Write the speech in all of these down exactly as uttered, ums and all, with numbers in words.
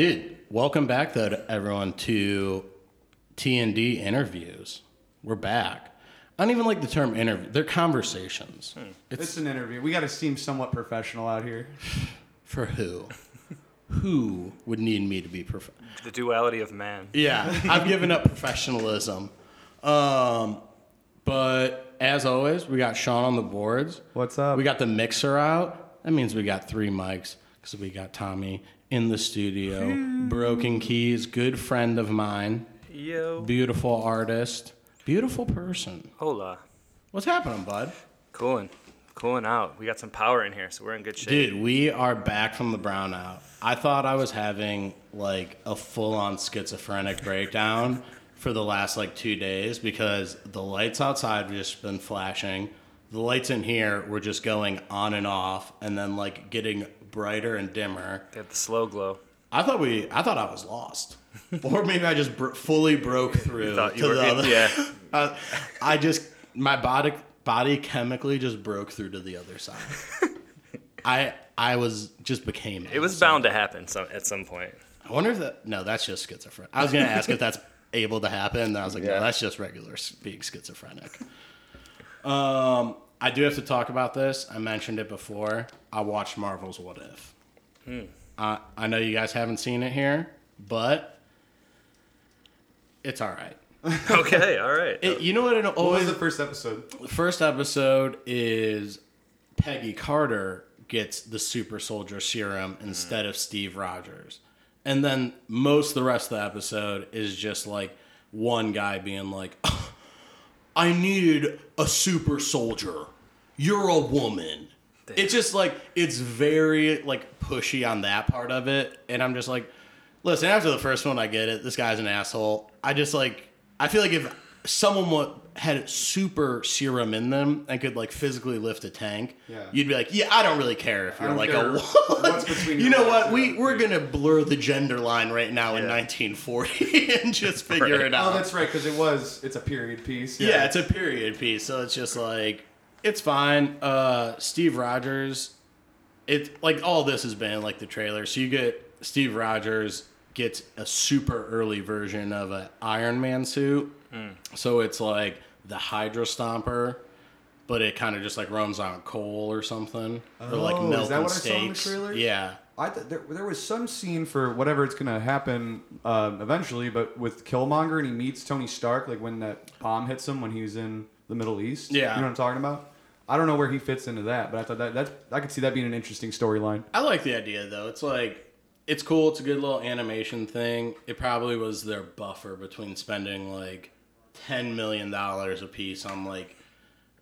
Dude, welcome back, though, to everyone, to T and D interviews. We're back. I don't even like the term interview. They're conversations. Hmm. It's, it's an interview. We got to seem somewhat professional out here. For who? Who would need me to be professional? The duality of man. Yeah, I've given up professionalism. Um, but as always, we got Sean on the boards. What's up? We got the mixer out. That means we got three mics because we got Tommy in the studio. Broken Keys, good friend of mine. Yo. Beautiful artist. Beautiful person. Hola. What's happening, bud? Cooling. Cooling out. We got some power in here, so we're in good shape. Dude, we are back from the brownout. I thought I was having, like, a full-on schizophrenic breakdown for the last, like, two days because the lights outside have just been flashing. The lights in here were just going on and off and then, like, getting brighter and dimmer. They had the slow glow. I thought we. I thought I was lost, or maybe I just br- fully broke through. You thought you to were the in, other, yeah. I, I just my body body chemically just broke through to the other side. I I was just became. It was bound to happen some, at some point. I wonder if that. No, that's just schizophrenic. I was gonna ask if that's able to happen. And I was like, yeah. No, that's just regular being schizophrenic. Um. I do have to talk about this. I mentioned it before. I watched Marvel's What If. Hmm. Uh, I know you guys haven't seen it here, but it's all right. Okay, all right. It, you know what? It always, what was the first episode? The first episode is Peggy Carter gets the super soldier serum instead mm. of Steve Rogers. And then most of the rest of the episode is just like one guy being like, oh, I needed a super soldier. You're a woman. Damn. It's just like, it's very like pushy on that part of it. And I'm just like, listen, after the first one, I get it. This guy's an asshole. I just like, I feel like if someone had super serum in them and could like physically lift a tank, yeah. you'd be like, yeah, I don't really care if you're like a what? You know what? We, we're going to blur the gender line right now yeah. in nineteen forty and just figure right. it out. Oh, that's right. Cause it was, it's a period piece. Yeah. yeah, it's a period piece. So it's just like, it's fine. Uh, Steve Rogers, it like all this has been like the trailer. So you get Steve Rogers gets a super early version of an Iron Man suit. Mm. So it's like the Hydra Stomper, but it kind of just like runs on coal or something, oh, or like melting steaks. I saw in the trailer? Yeah, I th- there, there was some scene for whatever it's gonna happen uh, eventually, but with Killmonger and he meets Tony Stark, like when that bomb hits him when he was in the Middle East. Yeah, you know what I'm talking about. I don't know where he fits into that, but I thought that that I could see that being an interesting storyline. I like the idea though. It's like it's cool. It's a good little animation thing. It probably was their buffer between spending like ten million dollars a piece on like,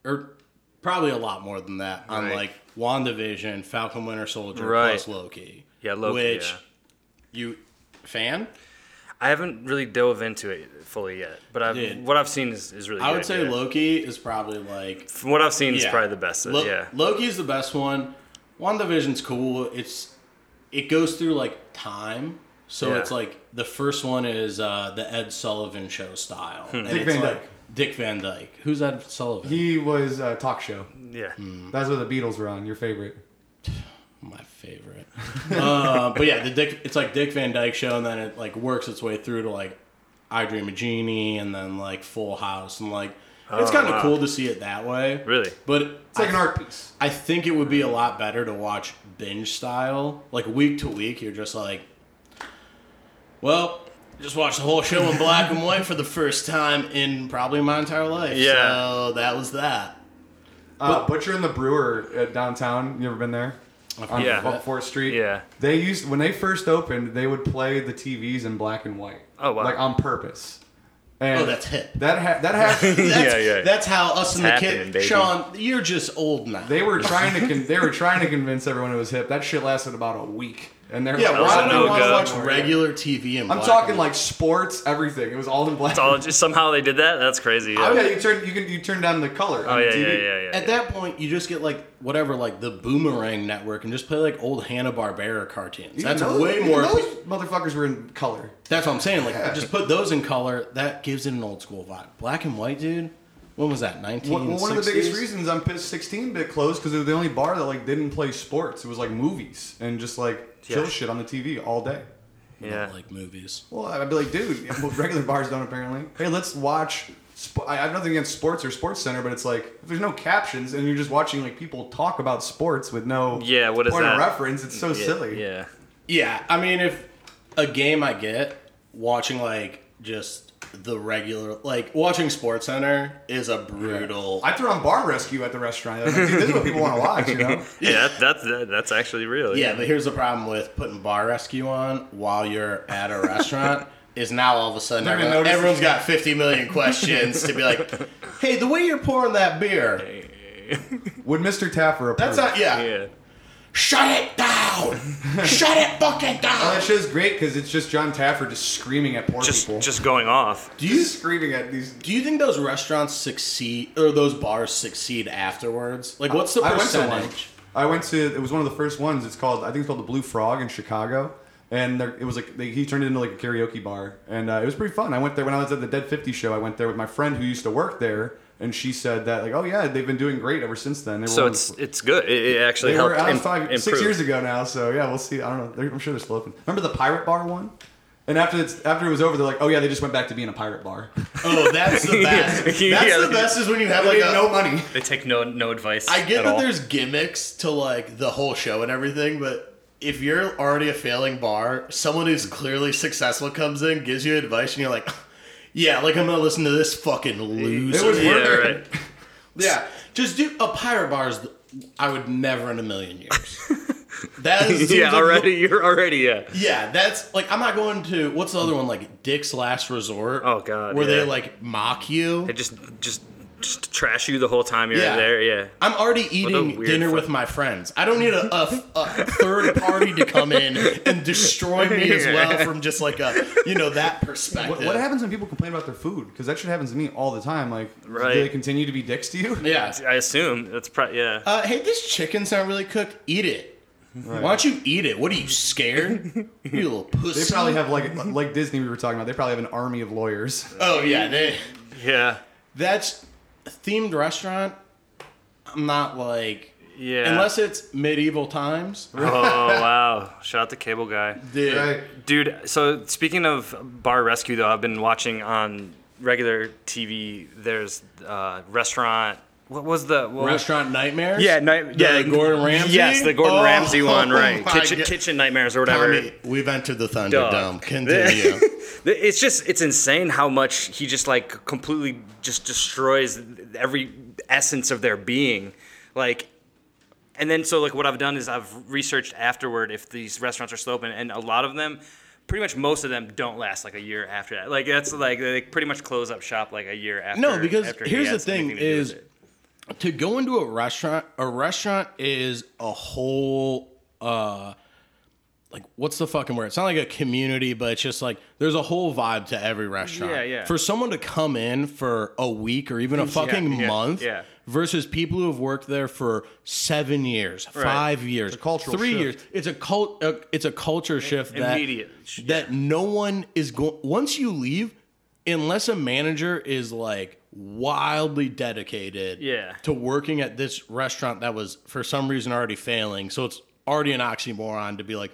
or probably a lot more than that right. on like WandaVision, Falcon Winter Soldier right. plus Loki. Yeah, Loki. Which yeah. you fan? I haven't really dove into it fully yet, but I've, Dude, what I've seen is, is really I good. I would say yeah. Loki is probably like... From what I've seen yeah. is probably the best. Lo- yeah, Loki is the best one. WandaVision's cool. It's It goes through like time. So yeah. it's like the first one is uh, the Ed Sullivan show style. Hmm. And Dick it's Van like Dyke. Dick Van Dyke. Who's Ed Sullivan? He was a talk show. Yeah. Hmm. That's where the Beatles were on. Your favorite. My favorite. uh, but yeah, the Dick it's like Dick Van Dyke show, and then it like works its way through to like I Dream of Jeannie, and then like Full House, and like oh, it's kind of wow. cool to see it that way. Really, but it's I, like an art piece. I think it would be a lot better to watch binge style, like week to week. You're just like, well, just watched the whole show in black and white for the first time in probably my entire life. Yeah, so that was that. Uh, but, Butcher and the Brewer at downtown. You ever been there? On yeah. fourth Street. Yeah. They used when they first opened, they would play the T Vs in black and white. Oh wow. Like on purpose. And oh, that's hip. That ha- that has that's, yeah, yeah. that's how us it's and the kid baby. Sean, you're just old now. They were trying to con- they were trying to convince everyone it was hip. That shit lasted about a week. And they're yeah, why do we want to watch more. regular T V in I'm black? I'm talking and like sports, everything. It was all in black. It's all just somehow they did that. That's crazy. Yeah, oh, yeah you turn you can you turn down the color. Oh on yeah, the T V. yeah, yeah, yeah. At yeah. that point, you just get like whatever, like the Boomerang Network, and just play like old Hanna-Barbera cartoons. That's those, way more. Those motherfuckers were in color. That's what I'm saying. Like just put those in color. That gives it an old school vibe. Black and white, dude. When was that? nineteen sixties? Well, one of the biggest reasons I'm pissed sixteen-bit closed because it was the only bar that like didn't play sports. It was like movies and just like chill yeah. shit on the T V all day. yeah. not like movies. Well, I'd be like, dude, regular bars don't apparently. Hey, let's watch. Sp- I have nothing against sports or Sports Center, but it's like if there's no captions and you're just watching like people talk about sports with no yeah, what is point that? of reference. It's so yeah, silly. Yeah. Yeah. I mean, if a game I get watching like just the regular, like watching Sports Center is a brutal. Yeah. I threw on Bar Rescue at the restaurant. Like, dude, this is what people want to watch, you know? Yeah, that, that's that, that's actually real. Yeah, yeah, but here's the problem with putting Bar Rescue on while you're at a restaurant. Is now all of a sudden everyone, everyone's got fifty million questions to be like, hey, the way you're pouring that beer. Hey. Would Mister Taffer approve? That's not, yeah. yeah. Shut it down! Shut it fucking down! Well, that show's great because it's just John Taffer just screaming at poor just, people. Just going off. Do you just screaming at these? Do you think those restaurants succeed or those bars succeed afterwards? Like, what's the I, percentage? I went to one. I went to it was one of the first ones. It's called I think it's called the Blue Frog in Chicago. And there, it was like they, he turned it into like a karaoke bar, and uh, it was pretty fun. I went there when I was at the Dead fifty show. I went there with my friend who used to work there, and she said that like, oh yeah, they've been doing great ever since then. They were so it's the, it's good. It, it actually they helped. Were, I was five, improve. six years ago now, so yeah, we'll see. I don't know. They're, I'm sure they're still open. Remember the pirate bar one? And after it's, after it was over, they're like, oh yeah, they just went back to being a pirate bar. Oh, that's the best. That's yeah, the best is when you have like a, no money. They take no no advice. I get at that all. There's gimmicks to like the whole show and everything, but. If you're already a failing bar, someone who's clearly successful comes in, gives you advice, and you're like, yeah, like I'm going to listen to this fucking loser. It was yeah, right. yeah. Just do a pirate bar is, I would never in a million years. That is yeah, already, like, you're already, yeah. Yeah, that's, like, I'm not going to, what's the other one, like, Dick's Last Resort? Oh, God, Where yeah. they, like, mock you. They just, just. Just trash you the whole time you're yeah. there, yeah. I'm already eating dinner fun. with my friends. I don't need a, a, a third party to come in and destroy me as well from just like a, you know, that perspective. What, what happens when people complain about their food? Because that shit happens to me all the time. Like, right. do they continue to be dicks to you? Yeah, I assume. That's probably, yeah. Uh, hey, this chicken's not really cooked. Eat it. Right. Why don't you eat it? What are you scared? You little pussy. They probably have, like like Disney we were talking about, they probably have an army of lawyers. Oh, yeah. They, yeah. That's... themed restaurant, I'm not like yeah. Unless it's medieval times. Oh wow! Shout out to Cable Guy, dude. Right. Dude, so speaking of Bar Rescue, though, I've been watching on regular T V. There's uh, restaurant. What was the what Restaurant was, Nightmares? Yeah, night. Yeah, the Gordon Ramsay. Yes, the Gordon oh, Ramsay one, right? Oh kitchen, kitchen Nightmares or whatever. Tommy, we've entered the Thunderdome. Continue. It's just it's insane how much he just like completely just destroys every essence of their being, like. And then so like what I've done is I've researched afterward if these restaurants are still open, and a lot of them, pretty much most of them don't last like a year after that. Like that's like they pretty much close up shop like a year after. No, because after here's the thing is. To go into a restaurant, a restaurant is a whole, uh, like, what's the fucking word? It's not like a community, but it's just like, there's a whole vibe to every restaurant. Yeah, yeah. For someone to come in for a week or even a fucking yeah, yeah, month yeah. versus people who have worked there for seven years, right. five years, it's a cultural three shift. years. It's a cult. Uh, it's a culture shift it, that, immediate. that no one is going, once you leave, unless a manager is like, wildly dedicated yeah. to working at this restaurant that was for some reason already failing. So it's already an oxymoron to be like,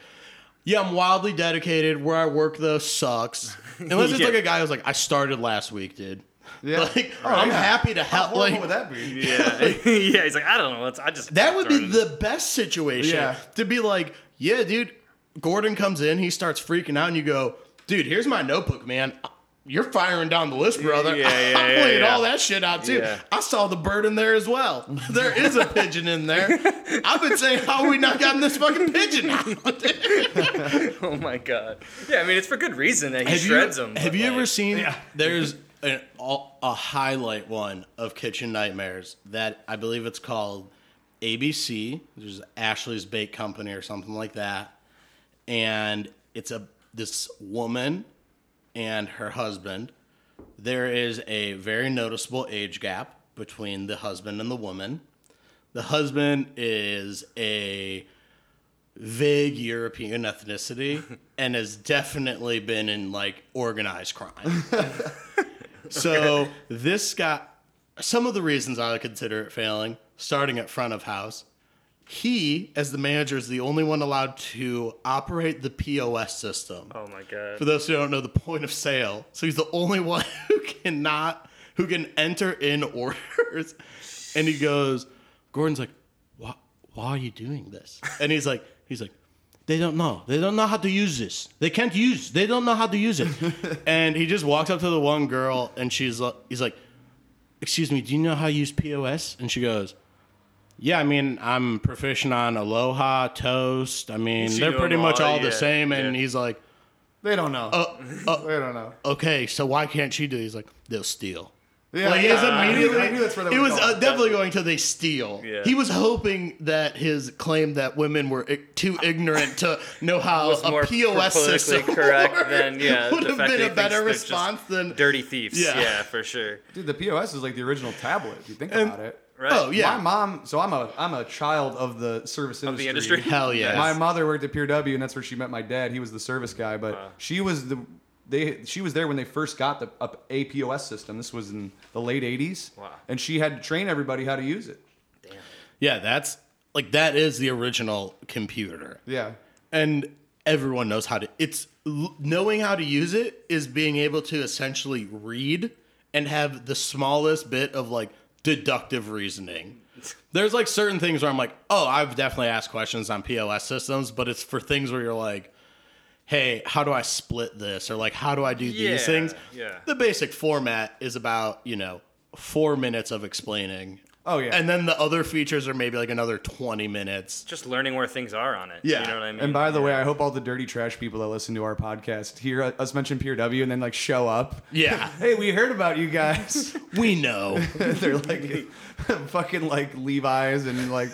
yeah, I'm wildly dedicated. Where I work though sucks. Unless yeah. it's like a guy who's like, I started last week, dude. Yeah. Like, oh, I'm yeah. happy to help. How like, would that be? Yeah. like, yeah. He's like, I don't know. It's, I just that would be the best situation yeah. to be like, yeah, dude. Gordon comes in, he starts freaking out, and you go, dude, here's my notebook, man. You're firing down the list, brother. Yeah, yeah, I played yeah, yeah. all that shit out, too. Yeah. I saw the bird in there as well. There is a pigeon in there. I've been saying, how have we not gotten this fucking pigeon out? Oh, my God. Yeah, I mean, it's for good reason that he have shreds you, them. Have you like, ever seen, yeah. there's an, a highlight one of Kitchen Nightmares that I believe it's called A B C, which is Ashley's Bake Company or something like that. And it's a this woman... and her husband, there is a very noticeable age gap between the husband and the woman. The husband is a vague European ethnicity and has definitely been in, like, organized crime. So this got some of the reasons I would consider it failing, starting at front of house, He, as the manager, is the only one allowed to operate the P O S system. Oh, my God. For those who don't know, the point of sale. So he's the only one who cannot, who can enter in orders. And he goes, Gordon's like, why, why are you doing this? And he's like, he's like, they don't know. They don't know how to use this. They can't use, they don't know how to use it. And he just walks up to the one girl, and she's he's like, excuse me, do you know how to use P O S? And she goes, yeah, I mean, I'm proficient on Aloha, Toast. I mean, they're pretty much all the same. And he's like, they don't know. Uh, uh, they don't know. Okay, so why can't she do it? He's like, they'll steal. Yeah, like, yeah. Immediately, I knew that's where that it was, was going. Uh, definitely going to they steal. Yeah. He was hoping that his claim that women were I- too ignorant to know how was a more P O S system correct were, than, yeah, would have been a better response than dirty thieves. Yeah. yeah, for sure. Dude, the P O S is like the original tablet. If you think and, about it. Right. Oh yeah, my mom. So I'm a I'm a child of the service industry. Of the industry, hell yeah. My mother worked at P R W, and that's where she met my dad. He was the service guy, but wow. she was the they she was there when they first got the a P O S system. This was in the late eighties, wow. And she had to train everybody how to use it. Damn. Yeah, that's like that is the original computer. Yeah, and everyone knows how to. It's knowing how to use it is being able to essentially read and have the smallest bit of like. Deductive reasoning. There's like certain things where I'm like, oh, I've definitely asked questions on P O S systems, but it's for things where you're like, hey, how do I split this? Or like, how do I do yeah, these things? Yeah. The basic format is about, you know, four minutes of explaining. Oh, yeah. And then the other features are maybe like another twenty minutes. Just learning where things are on it. Yeah. You know what I mean? And by the yeah. way, I hope all the dirty trash people that listen to our podcast hear us mention P R W and then like show up. Yeah. Hey, we heard about you guys. We know. They're like fucking like Levi's and like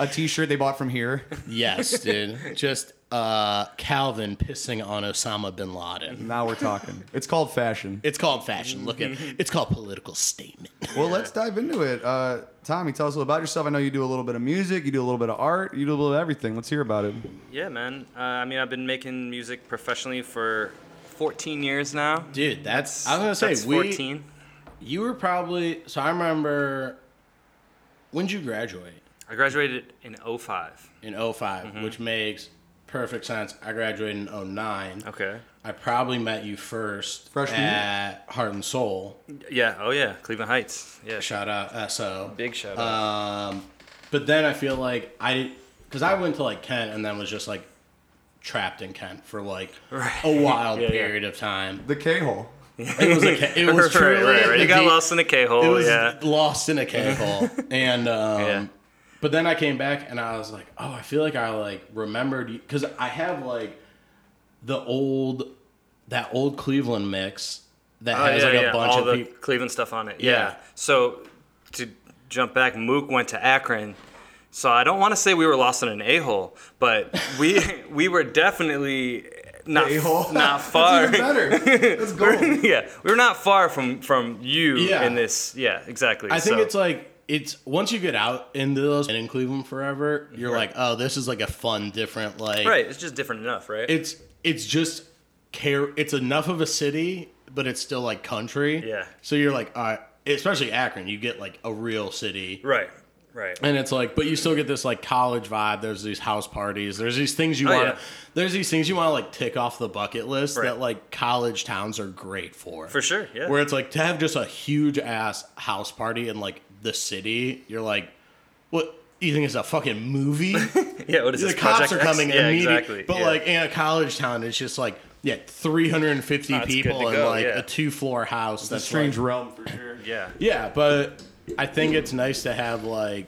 a t-shirt they bought from here. Yes, dude. Just uh, Calvin pissing on Osama bin Laden. Now we're talking. It's called fashion. It's called fashion. Look at it's called political statement. Well, let's dive into it. Uh, Tommy, tell us a little about yourself. I know you do a little bit of music. You do a little bit of art. You do a little bit of everything. Let's hear about it. Yeah, man. Uh, I mean, I've been making music professionally for fourteen years now. Dude, that's... I was going to say, we... fourteen. You were probably... So I remember... When did you graduate? I graduated in oh five. In oh five, mm-hmm. Which makes... Perfect sense. I graduated in oh nine. Okay. I probably met you first Freshman at year? Heart and Soul. Yeah. Oh, yeah. Cleveland Heights. Yeah. Shout out S O. Big shout out. Um, but then I feel like I... Because I went to, like, Kent and then was just, like, trapped in Kent for, like, right. a wild yeah, period yeah. of time. The K-hole. It was, a, it was truly... Right, right, right. You got deep, lost in a K-hole. It was yeah. lost in a K-hole. and... um yeah. But then I came back and I was like, oh, I feel like I like remembered you. Because I have like the old, that old Cleveland mix that oh, has yeah, like a yeah. bunch all of people. Cleveland stuff on it. Yeah. yeah. So to jump back, Mook went to Akron. So I don't want to say we were lost in an a-hole, but we we were definitely not, a-hole. not far. That's even better. That's gold. yeah. We were not far from, from you yeah. in this. Yeah, exactly. I think so. It's like. It's once you get out into those and in Cleveland forever, you're right. like, oh, this is like a fun, different, like right. It's just different enough, right? It's it's just care. It's enough of a city, but it's still like country. Yeah. So you're like, all right, especially Akron, you get like a real city, right? Right. And it's like, but you still get this like college vibe. There's these house parties. There's these things you oh, want. Yeah. There's these things you want to like tick off the bucket list right. that like college towns are great for. For sure. Yeah. Where it's like to have just a huge ass house party and like. The city, you're like, what? You think it's a fucking movie? yeah, what is the this? The cops are coming yeah, immediately, exactly. but yeah. like in a college town, it's just like yeah, three hundred fifty oh, people in go, like yeah. a two floor house. It's that's a strange like, realm for sure. Yeah, yeah, but I think it's nice to have like,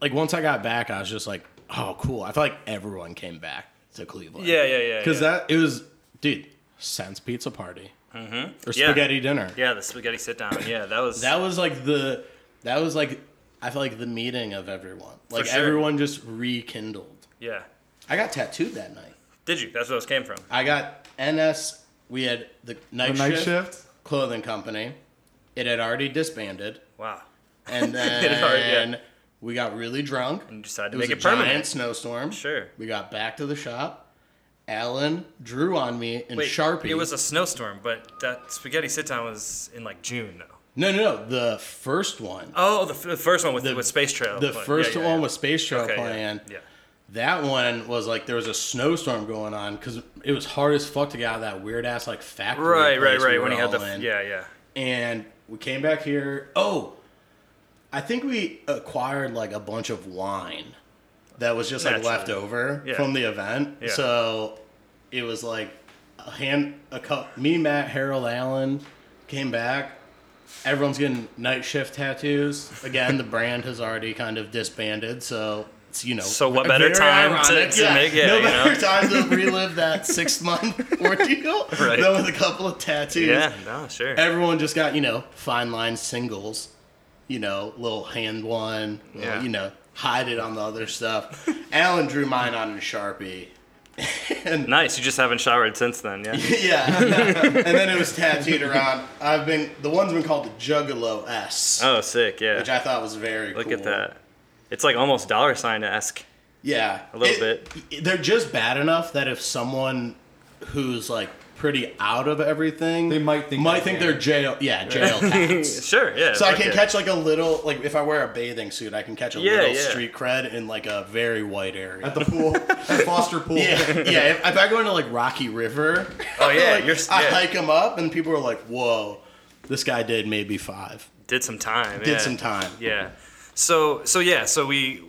like once I got back, I was just like, oh, cool. I felt like everyone came back to Cleveland. Yeah, yeah, yeah. Because yeah. that it was, dude, Sen's Pizza Party. Mm-hmm. Or spaghetti yeah. dinner. Yeah, the spaghetti sit down. Yeah, that was that was like the that was like I felt like the meeting of everyone. Like sure. everyone just rekindled. Yeah, I got tattooed that night. Did you? That's where those came from. I got N S. We had the night, the night shift, shift clothing company. It had already disbanded. Wow. And then it already, yeah. we got really drunk and decided to it make was it a permanent. Giant snowstorm. Sure. We got back to the shop. Alan drew on me in Wait, Sharpie. It was a snowstorm, but that spaghetti sit down was in like June, though. No, no, no. The first one. Oh, the, f- the first one with, the, with Space Trail. The playing. first yeah, yeah, one yeah. with Space Trail okay, playing. Yeah, yeah. That one was like there was a snowstorm going on because it was hard as fuck to get out of that weird ass like factory. Right, right, right. We when he had the in. yeah, yeah. And we came back here. Oh, I think we acquired like a bunch of wine that was just like Naturally. left over yeah. from the event. Yeah. So it was like a hand a cup. Me, Matt, Harold, Allen came back. Everyone's getting night shift tattoos. Again, the brand has already kind of disbanded, so it's, you know. So what better time to, to yeah. make it? Yeah, no you better know? time to relive that six month ordeal right. than with a couple of tattoos. Yeah, no, sure. Everyone just got, you know, fine line singles, you know, little hand one, yeah. little, you know, hide it on the other stuff. Alan drew mine on a Sharpie. And, nice, you just haven't showered since then, yeah? Yeah. And then it was tattooed around. I've been, the one's been called the Juggalo S. Oh, sick, yeah. Which I thought was very Look cool. Look at that. It's like almost dollar sign-esque. Yeah. A little it, bit. They're just bad enough that if someone who's like pretty out of everything, they might think, might they think they're jail, yeah, jail tats. Sure, yeah. So I can good. catch like a little, like if I wear a bathing suit, I can catch a yeah, little yeah. street cred in like a very white area. At the pool, at the Foster Pool. Yeah, yeah. If, if I go into like Rocky River, oh yeah, like, you're, I yeah. hike them up and people are like, whoa, this guy did maybe five. Did some time. Did yeah. some time. Yeah. So, so yeah, so we,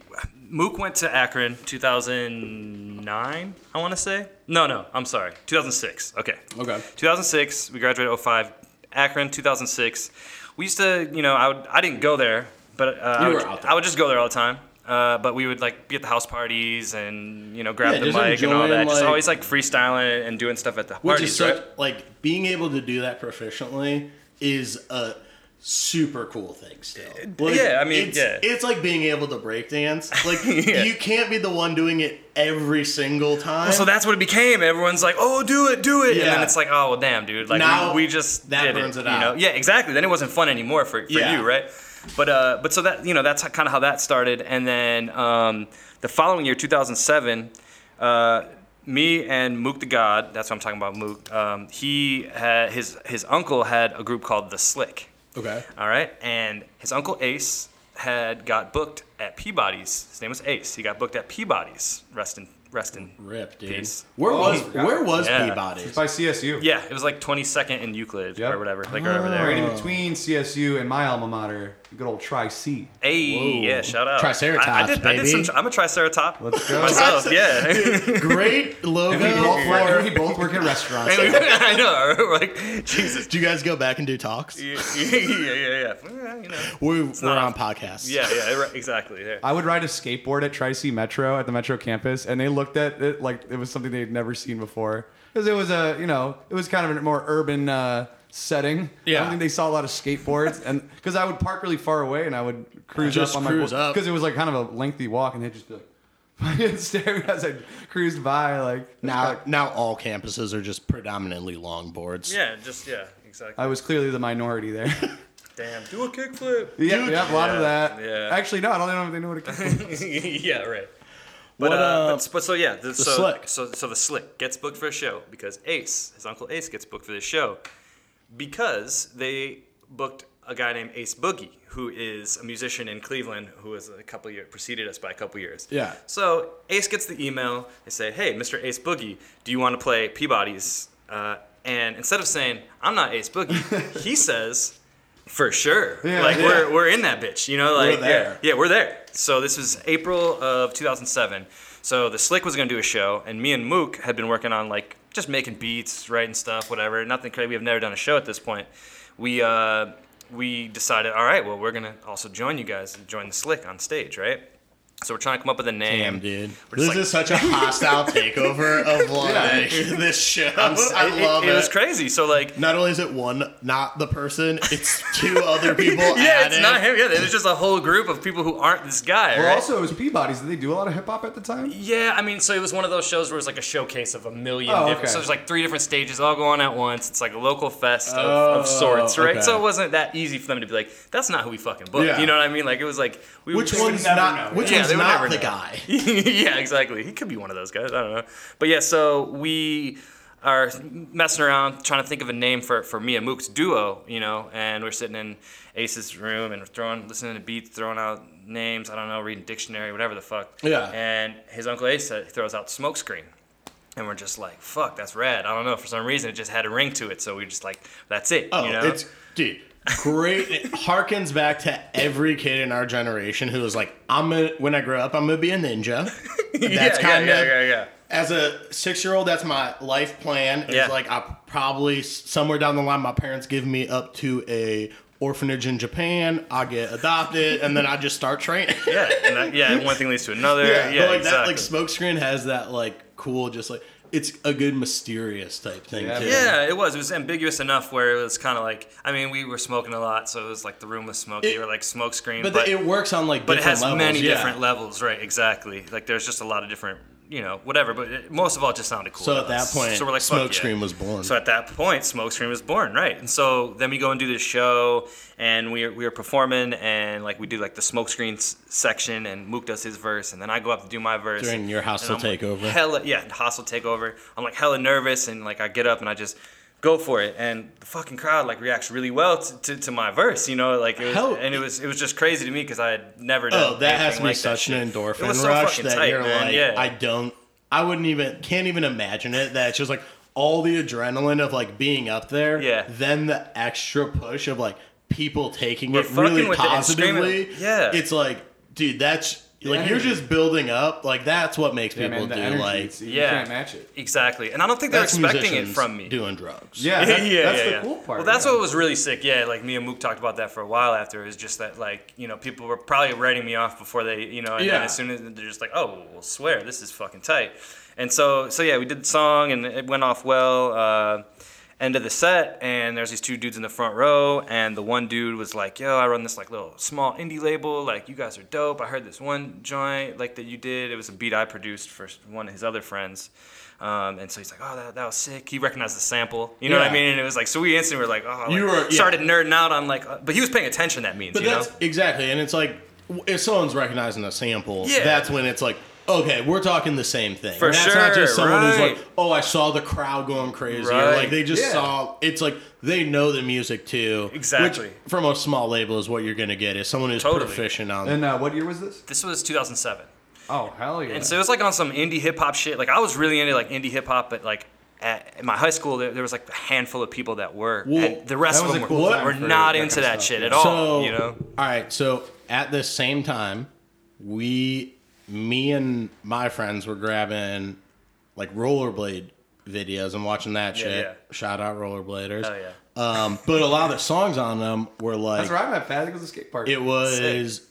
Mook went to Akron two thousand nine, I want to say. No, no, I'm sorry. two thousand six. Okay. Okay. two thousand six, we graduated oh five. Akron, two thousand six. We used to, you know, I would, I didn't go there, but uh, I, would, there. I would just go there all the time. Uh, but we would, like, be at the house parties and, you know, grab yeah, the mic and all that. Like, just always, like, freestyling and doing stuff at the which parties, is so, right? Like, being able to do that proficiently is a super cool thing still. Like, yeah, I mean, it's, yeah. it's like being able to break dance. Like, yeah. you can't be the one doing it every single time. Well, so that's what it became. Everyone's like, oh, do it, do it. Yeah. And then it's like, oh, well, damn, dude. Like, now we, we just that did burns it, it out. You know? Yeah, exactly. Then it wasn't fun anymore for, for yeah. you, right? But, uh, but so that, you know, that's kind of how that started. And then um, the following year, two thousand seven, uh, me and Mook the God, that's what I'm talking about, Mook, um, he had, his, his uncle had a group called The Slick. Okay. All right. And his uncle Ace had got booked at Peabody's. His name was Ace. He got booked at Peabody's. Rest in, rest in Rip, dude. Peace. Where oh, was where was yeah. Peabody's? It's by C S U. Yeah, it was like twenty-second in Euclid yep. or whatever. Like oh. right over there. Right in between C S U and my alma mater, good old Tri-C. Hey, Whoa. yeah, shout out. Triceratops, I, I did, baby. I did some, I'm a Triceratops. Let's go. Myself, yeah. Dude, great logo. We both, work, we both work at restaurants. I know. Like, Jesus. Do you guys go back and do talks? Yeah, yeah, yeah. yeah. You know, we, we're on a, podcasts. Yeah, yeah, exactly. Yeah. I would ride a skateboard at Tri-C Metro, at the Metro campus, and they looked at it like it was something they'd never seen before. Because it was a, you know, it was kind of a more urban uh setting. Yeah. I don't think they saw a lot of skateboards, and because I would park really far away and I would cruise just up on cruise my because it was like kind of a lengthy walk, and they'd just be like staring as I cruised by. Like now, like, now all campuses are just predominantly longboards. Yeah, just yeah, exactly. I was clearly the minority there. Damn, do a kickflip. Yeah, yeah, a lot yeah, of that. Yeah. Actually, no, I don't know if they know what a kickflip is. Yeah, right. But, what, uh, but, but so yeah, the, the so, slick. so so the Slick gets booked for a show because Ace, his uncle Ace, gets booked for this show. Because they booked a guy named Ace Boogie, who is a musician in Cleveland, who was a couple years preceded us by a couple years. Yeah. So Ace gets the email. They say, "Hey, Mister Ace Boogie, do you want to play Peabody's?" Uh, and instead of saying, "I'm not Ace Boogie," he says, "For sure, yeah, like yeah. we're we're in that bitch, you know, like we're there. Yeah, yeah, we're there." So this was April of two thousand seven. So the Slick was gonna do a show, and me and Mook had been working on like. Just making beats, writing stuff, whatever. Nothing crazy. We've never done a show at this point. We uh, we decided, all right, well, we're going to also join you guys and join the Slick on stage, right? So we're trying to come up with a name. Damn, dude. We're this like, is such a hostile takeover of, like, yeah. this show. I'm, I it, love it. It was crazy. So, like... Not only is it one, not the person, it's two other people Yeah, added. It's not him. Yeah, there's just a whole group of people who aren't this guy, well, right? Also, it was Peabody's. Did they do a lot of hip-hop at the time? Yeah, I mean, so it was one of those shows where it was, like, a showcase of a million oh, different... Okay. So there's, like, three different stages all going on at once. It's, like, a local fest of, oh, of sorts, right? Okay. So it wasn't that easy for them to be like, that's not who we fucking booked. Yeah. You know what I mean? Like, it was like... we Which one's not... Know, which yeah. one's They not the know. guy. Yeah, exactly. He could be one of those guys. I don't know. But yeah, so we are messing around trying to think of a name for, for me and Mook's duo, you know, and we're sitting in Ace's room and throwing, listening to beats, throwing out names, I don't know, reading dictionary, whatever the fuck. Yeah. And his Uncle Ace throws out Smokescreen. And we're just like, fuck, that's rad. I don't know, for some reason it just had a ring to it, so we just like, that's it, oh, you know? It's, dude, great. It harkens back to every kid in our generation who was like, I'm a, when I grow up, I'm going to be a ninja. That's yeah, kind of... Yeah, yeah, yeah, yeah. As a six-year-old, that's my life plan. It's yeah. like I probably, somewhere down the line, my parents give me up to a orphanage in Japan. I get adopted, and then I just start training. Yeah, and that, yeah. One thing leads to another. Yeah, yeah, but like exactly. That, like Smokescreen has that, like cool, just like it's a good mysterious type thing. Yeah, too. Yeah, it was. It was ambiguous enough where it was kind of like, I mean, we were smoking a lot, so it was like the room was smoky it, or like Smokescreen. But, but it works on like, but different it has levels. Many yeah. different levels, right? Exactly. Like there's just a lot of different. You know, whatever, but it, most of all, it just sounded cool. So at that point, so we're like, Smokescreen yeah. was born. So at that point, Smokescreen was born, right? And so then we go and do this show, and we we were performing, and like we do like the Smokescreen s- section, and Mook does his verse, and then I go up to do my verse during your hostile takeover. Like, hella, yeah, hostile takeover. I'm like hella nervous, and like I get up and I just go for it, and the fucking crowd like reacts really well to, to, to my verse, you know, like it was, Hell, and it was it was just crazy to me because I had never done. Oh, that has me like such an endorphin so rush that tight, you're man. Like, yeah. I don't, I wouldn't even, can't even imagine it. That it's just like all the adrenaline of like being up there, yeah. Then the extra push of like people taking We're it really positively. It yeah, it's like, dude, that's. Like, energy. You're just building up. Like, that's what makes yeah, people man, do. Energy, like, you yeah, can't match it. Exactly. And I don't think they're that's expecting it from me. Doing drugs. Yeah, yeah, that's, yeah, that's yeah, the yeah. cool part. Well, that's yeah. what was really sick. Yeah, like, me and Mook talked about that for a while after. Is just that, like, you know, people were probably writing me off before they, you know, and yeah. then as soon as they're just like, oh, well, swear, this is fucking tight. And so, so yeah, we did the song, and it went off well. Uh, end of the set, and there's these two dudes in the front row, and the one dude was like, yo, I run this like little small indie label, like you guys are dope, I heard this one joint like that you did, it was a beat I produced for one of his other friends, um, and so he's like, oh, that, that was sick, he recognized the sample, you know yeah. what I mean, and it was like, so we instantly were like, oh, like, you were, started yeah. nerding out on like, uh, but he was paying attention, that means, but you that's, know? Exactly, and it's like, if someone's recognizing a sample, yeah. that's when it's like, okay, we're talking the same thing. For that's sure, not just someone right. who's like, oh, I saw the crowd going crazy. Right. Or like they just yeah. saw, it's like they know the music too. Exactly. Which from a small label is what you're going to get is someone who's totally. Proficient on it. And uh, what year was this? This was two thousand seven. Oh, hell yeah. And so it was like on some indie hip hop shit. Like I was really into like indie hip hop, but like at my high school, there, there was like a handful of people that were. Well, the rest of them were, cool were not into that stuff. Shit at so, all. You know? All right, so at the same time, we... me and my friends were grabbing like rollerblade videos and watching that yeah, shit. Yeah. Shout out rollerbladers. Hell yeah. Um, but a lot of the songs on them were like. That's right, my fat. It was a skate park. It was, Sick.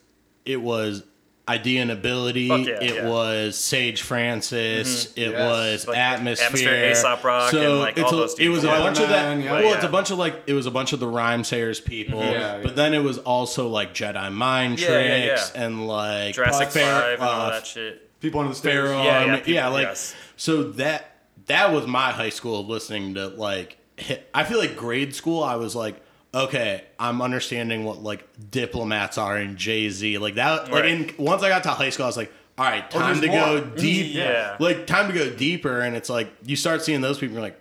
It was Idea and Ability. Yeah, it yeah. was Sage Francis. Mm-hmm. It yes. was like Atmosphere. Atmosphere, Aesop Rock, so and like all a, those. It was a bunch of that. Yeah, well, yeah. it's a bunch of like it was a bunch of the Rhyme Sayers people. Mm-hmm. Yeah, but yeah. then it was also like Jedi Mind yeah, Tricks yeah, yeah. and like Jurassic Five and all that shit. People on the stage. Yeah, yeah, people, yeah, like yes. so that that was my high school of listening to like. Hit. I feel like grade school. I was like. Okay, I'm understanding what like diplomats are in Jay-Z. Like that like right. in once I got to high school I was like, all right, time oh, to more. Go deep. Yeah. Like time to go deeper and it's like you start seeing those people and you're like,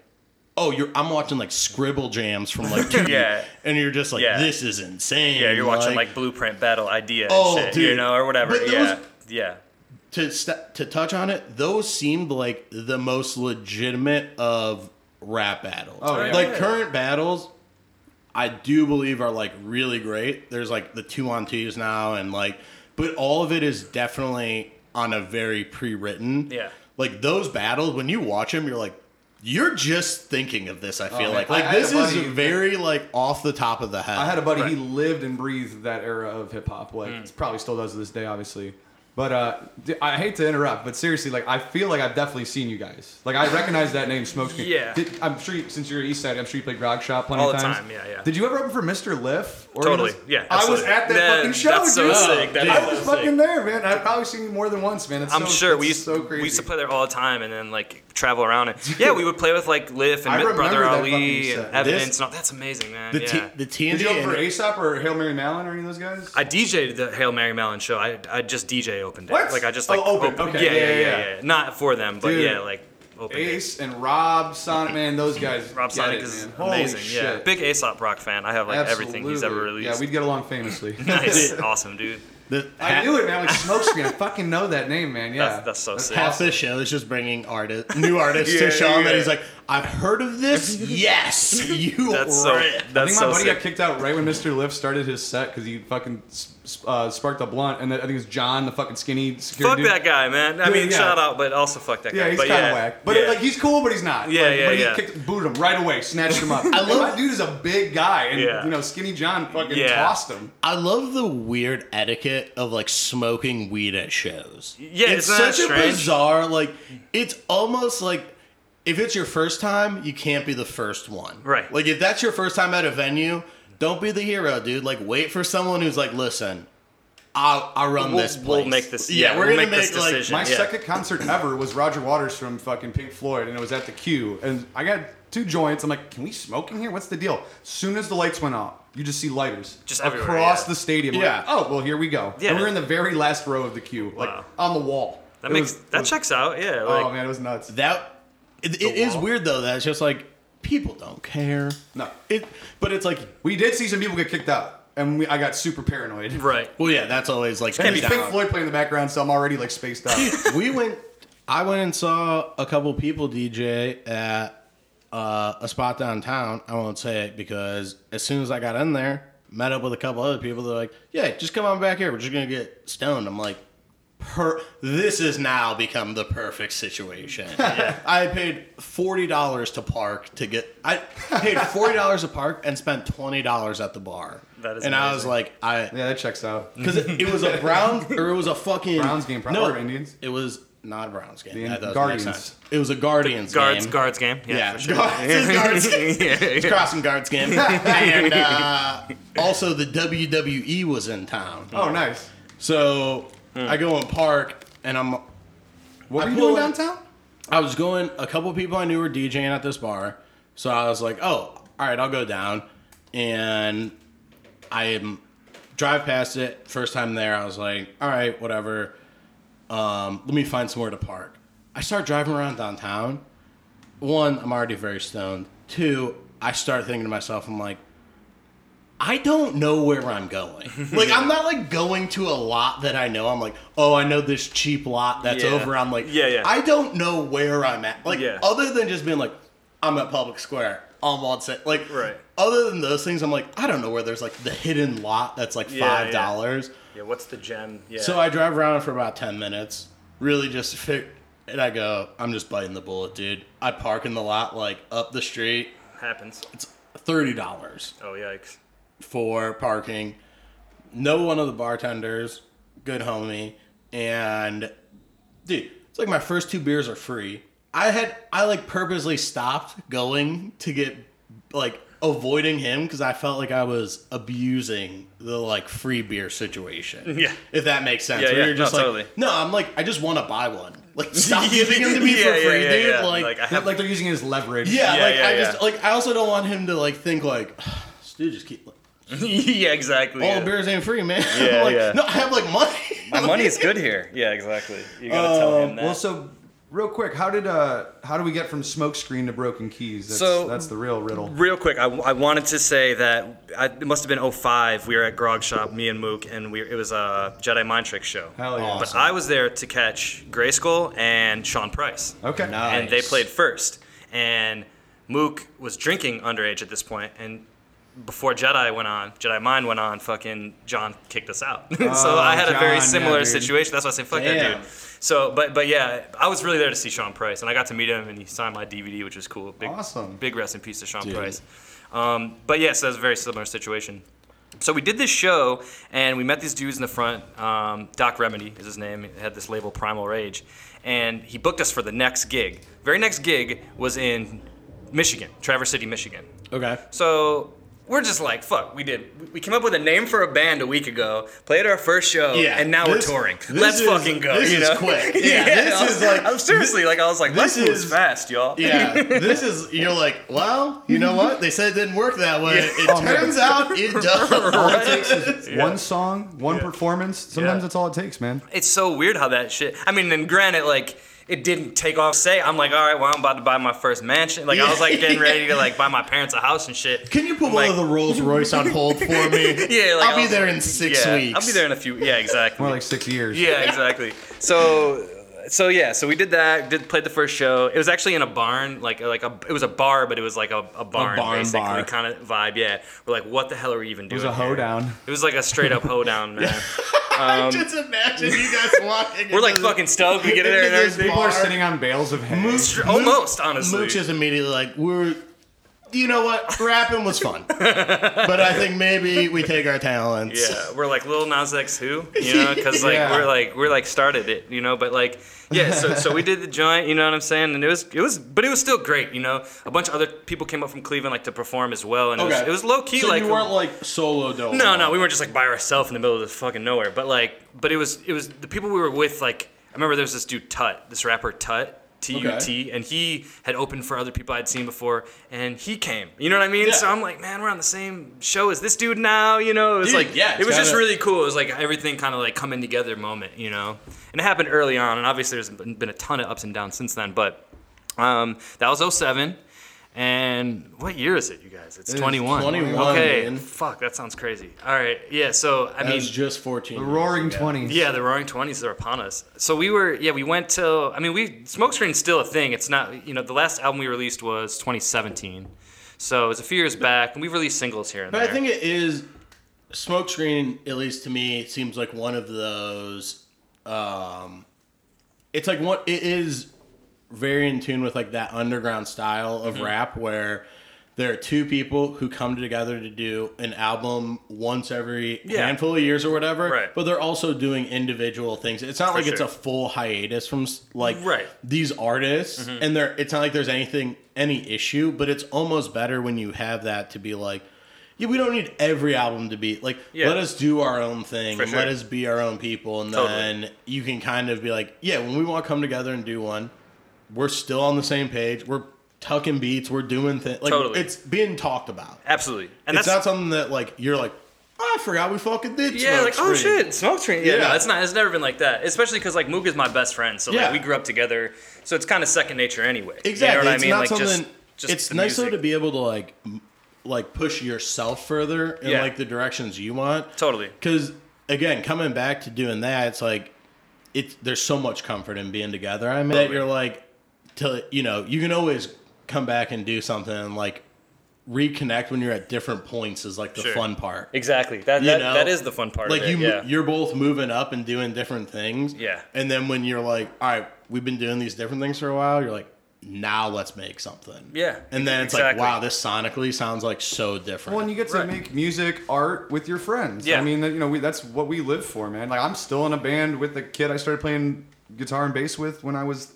oh, you're I'm watching like Scribble Jams from like two yeah. and you're just like yeah. this is insane. Yeah, you're like, watching like Blueprint Battle Idea and oh, shit, dude. You know, or whatever. But yeah. Those, yeah. To st- to touch on it, those seemed like the most legitimate of rap battles. Oh, yeah. Like yeah. current battles I do believe are like really great. There's like the two on twos now and like, but all of it is definitely on a very pre-written. Yeah. Like those battles, when you watch them, you're like, you're just thinking of this. I feel oh, like, like I, this I is buddy, very like off the top of the head. I had a buddy. Right. He lived and breathed that era of hip hop. Like mm. probably still does to this day, obviously. But uh, I hate to interrupt, but seriously, like I feel like I've definitely seen you guys. Like I recognize that name, Smokescreen. Yeah. Did, I'm sure you, since you're East Side, I'm sure you played Grog Shop plenty of times. All the time, yeah, yeah. Did you ever open for Mister Lif? Or totally, yeah. Absolutely. I was at that, that fucking show, that's dude. So sick. That I was so fucking sick. There, man. I've probably seen you more than once, man. It's I'm so, sure. It's we used, so crazy. We used to play there all the time, and then like travel around it. Yeah, we would play with like Lif and Brother Ali and Evidence. And all. That's amazing, man. The yeah. T- the T and D. Did you open for Aesop or Hail Mary Malin or any of those guys? I DJed the Hail Mary Malin show. I I just D J opened it. What? Like I just like oh, open. Okay. Yeah, yeah, yeah, yeah, yeah. Not for them, but dude. Yeah, like opened. Ace and Rob Sonic, man, those guys. Rob get Sonic it, is man. Amazing. Holy yeah, shit. Big Aesop Rock fan. I have like Absolutely. everything he's ever released. Yeah, we'd get along famously. Nice, awesome, dude. The, I knew it, man. Like Smokescreen, I fucking know that name, man. Yeah, that's, that's so sick. Half this show is just bringing artists, new artists yeah, to Sean, yeah. that he's like, I've heard of this. Yes, you. That's so. Right. That's I think my so buddy sick. got kicked out right when Mister Lif started his set because he fucking uh, sparked a blunt, and then, I think it was John, the fucking skinny. Fuck dude. that guy, man. I dude, mean, yeah. shout out, but also fuck that guy. Yeah, he's kind of yeah. whack, but yeah. like he's cool, but he's not. Yeah, like, yeah, but he yeah. kicked, booted him right away, snatched him up. I love that dude is a big guy, and yeah. you know, skinny John fucking yeah. tossed him. I love the weird etiquette of like smoking weed at shows. Yeah, it's such a bizarre, like, it's almost like if it's your first time, you can't be the first one. Right. Like if that's your first time at a venue, don't be the hero, dude. Like wait for someone who's like, listen, I'll, I'll run we'll, this place. We'll make this. Yeah, yeah we're we'll gonna make, make this like, decision. My yeah. second concert ever was Roger Waters from fucking Pink Floyd, and it was at the Q. And I got two joints. I'm like, can we smoke in here? What's the deal? As soon as the lights went off, you just see lighters just across yeah. the stadium. Yeah. Like, oh well, here we go. Yeah. And we're in the very last row of the queue, like wow. on the wall. That it makes was, that was, checks out. Yeah. Like, oh man, it was nuts. That it, it is weird though. That it's just like people don't care. No. It, but it's like we did see some people get kicked out. And we, I got super paranoid. Right. Well, yeah, that's always like... It's Pink Floyd playing in the background, so I'm already like spaced out. we went... I went and saw a couple people D J at uh, a spot downtown. I won't say it because as soon as I got in there, met up with a couple other people, they're like, yeah, just come on back here. We're just going to get stoned. I'm like, per- this has now become the perfect situation. yeah. I paid forty dollars to park to get... I paid forty dollars to park and spent twenty dollars at the bar. That is and amazing. I was like, I yeah, that checks out because it, it was a Browns or it was a fucking Browns game, probably no, Indians. It was not a Browns game. The in- Guardians. It was a Guardians the guards, game. Guards game. Yeah, yeah. For sure. Guards, guards game. yeah, yeah. It's crossing guards game. and uh, also the W W E was in town. Oh, nice. So hmm. I go and park, and I'm. What I were you doing downtown? I was going. A couple people I knew were DJing at this bar, so I was like, oh, all right, I'll go down, and. I drive past it. First time there, I was like, all right, whatever. Um, let me find somewhere to park. I start driving around downtown. One, I'm already very stoned. Two, I start thinking to myself, I'm like, I don't know where I'm going. Like, I'm not, like, going to a lot that I know. I'm like, oh, I know this cheap lot that's yeah. over. I'm like, yeah, yeah. I don't know where I'm at. Like, yeah. other than just being like, I'm at Public Square. On one set. Like, right. Other than those things, I'm like, I don't know where there's like the hidden lot that's like five dollars. Yeah, yeah. yeah what's the gem? Yeah. So I drive around for about ten minutes, really just fig- and I go, I'm just biting the bullet, dude. I park in the lot, like up the street. Happens. It's thirty dollars. Oh, yikes. For parking. No one of the bartenders, good homie. And, dude, it's like my first two beers are free. I had, I like purposely stopped going to get, like, avoiding him because I felt like I was abusing the, like, free beer situation. Yeah. If that makes sense. Yeah, yeah. You're just no, like, totally. No, I'm like, I just want to buy one. Like, stop giving them to me yeah, for free, yeah, yeah, dude. Yeah. Like, like, I have, like, they're using it as leverage. Yeah, yeah like, yeah, I yeah. just, like, I also don't want him to, like, think, like, oh, this dude just keep, like, yeah, exactly. All yeah. the beers ain't free, man. Yeah, like, yeah. No, I have, like, money. My money's good here. Yeah, exactly. You gotta uh, tell him that. Well, so... Real quick, how did uh, how do we get from Smokescreen to Broken Keys? That's, so that's the real riddle. Real quick, I, I wanted to say that I, it must have been oh five. We were at Grog Shop, me and Mook, and we it was a Jedi Mind Trick show. Hell yeah! Awesome. But I was there to catch Grayskull and Sean Price. Okay, nice. And they played first, and Mook was drinking underage at this point, and. Before Jedi went on, Jedi Mind went on, fucking John kicked us out. so oh, I had John, a very similar yeah, situation. That's why I say fuck Damn. that dude. So, but but yeah, I was really there to see Sean Price, and I got to meet him, and he signed my D V D, which was cool. Big, awesome. Big rest in peace to Sean dude. Price. Um, but yeah, so that was a very similar situation. So we did this show, and we met these dudes in the front. Um, Doc Remedy is his name. He had this label, Primal Rage. And he booked us for the next gig. Very next gig was in Michigan, Traverse City, Michigan. Okay. So... We're just like, fuck, we did. We came up with a name for a band a week ago, played our first show, yeah, and now this, we're touring. Let's is, fucking go. This you know? Is quick. Yeah, yeah this was, is like... I was, seriously, this, like, I was like, this is fast, y'all. Yeah, this is... You're like, well, you know what? They said it didn't work that way. Yeah. It oh, turns man. out it does. All it takes is yeah. one song, one yeah. performance. Sometimes yeah. that's all it takes, man. It's so weird how that shit... I mean, and granted, like... it didn't take off. Say, I'm like, all right, well, I'm about to buy my first mansion. Like, I was like getting ready to like buy my parents a house and shit. Can you put I'm one like, of the Rolls Royce on hold for me? Yeah, like, I'll, I'll be there like, in six yeah, weeks. I'll be there in a few. Yeah, exactly. More like six years. Yeah, exactly. So, so yeah, so we did that. Did played the first show. It was actually in a barn, like like a it was a bar, but it was like a, a barn, a barn basically kind of vibe. Yeah, we're like, what the hell are we even doing? It was a hoedown. It was like a straight up hoedown, man. Um, I just imagine you guys walking. We're like fucking stoked. We get in there and everything. People are sitting on bales of hay. Mooch, almost, honestly. Mooch is immediately like, we're, you know what? Rapping was fun. But I think maybe we take our talents. Yeah, we're like Lil Nas X who? You know, because like, yeah. we're like, we're like started it, you know, but like, yeah, so so we did the joint, you know what I'm saying? And it was, it was, but it was still great, you know? A bunch of other people came up from Cleveland like to perform as well. And okay. it, was, it was low key. So like, you weren't like solo though. No, no, we weren't just like by ourselves in the middle of the fucking nowhere. But like, but it was, it was the people we were with, like, I remember there was this dude Tut, this rapper Tut. T U T, okay. And he had opened for other people I'd seen before, and he came. You know what I mean? Yeah. So I'm like, man, we're on the same show as this dude now, you know? It was dude, like, yeah, it was just really cool. It was like everything kind of like coming together moment, you know? And it happened early on, and obviously there's been a ton of ups and downs since then, but um, that was oh seven. And what year is it, you guys? It's twenty-one. twenty-one. Okay, man. Fuck, that sounds crazy. All right, yeah, so, I that mean... That was just fourteen. The Roaring yeah. twenties. Yeah, the Roaring twenties are upon us. So we were, yeah, we went till... I mean, we Smokescreen's still a thing. It's not, you know, the last album we released was twenty seventeen. So it was a few years back, and we've released singles here and but there. But I think it is... Smokescreen, at least to me, it seems like one of those... Um, it's like one... It is... very in tune with like that underground style of mm-hmm. rap where there are two people who come together to do an album once every yeah. handful of years or whatever, right. but they're also doing individual things. It's not For like sure. it's a full hiatus from like right. these artists mm-hmm. and they're, it's not like there's anything, any issue, but it's almost better when you have that to be like, yeah, we don't need every album to be like, yeah. let us do our own thing. Sure. Let us be our own people. And totally. Then you can kind of be like, yeah, when we want to come together and do one, we're still on the same page. We're tucking beats. We're doing things. Like, totally. It's being talked about. Absolutely. And it's that's not something that, like, you're like, oh, I forgot we fucking did Yeah, Smoke like, Screen. Oh, shit, Smokescreen. Yeah, yeah. No, it's, not, it's never been like that. Especially because, like, Mook is my best friend. So, yeah. like, we grew up together. So it's kind of second nature anyway. Exactly. You know what it's I mean? Like, just, just it's nice, though, to be able to, like, m- like push yourself further in, yeah. like, the directions you want. Totally. Because, again, coming back to doing that, it's like, It's, there's so much comfort in being together. I mean, that you're like, till you know, you can always come back and do something and like reconnect when you're at different points is like the sure. fun part. Exactly. That that, that is the fun part. Like of it, you, yeah. you're both moving up and doing different things. Yeah. And then when you're like, all right, we've been doing these different things for a while. You're like, now let's make something. Yeah. And then it's exactly. like, wow, this sonically sounds like so different. Well, and you get to right. make music, art with your friends. Yeah. I mean, you know, we, that's what we live for, man. Like, I'm still in a band with a kid I started playing guitar and bass with when I was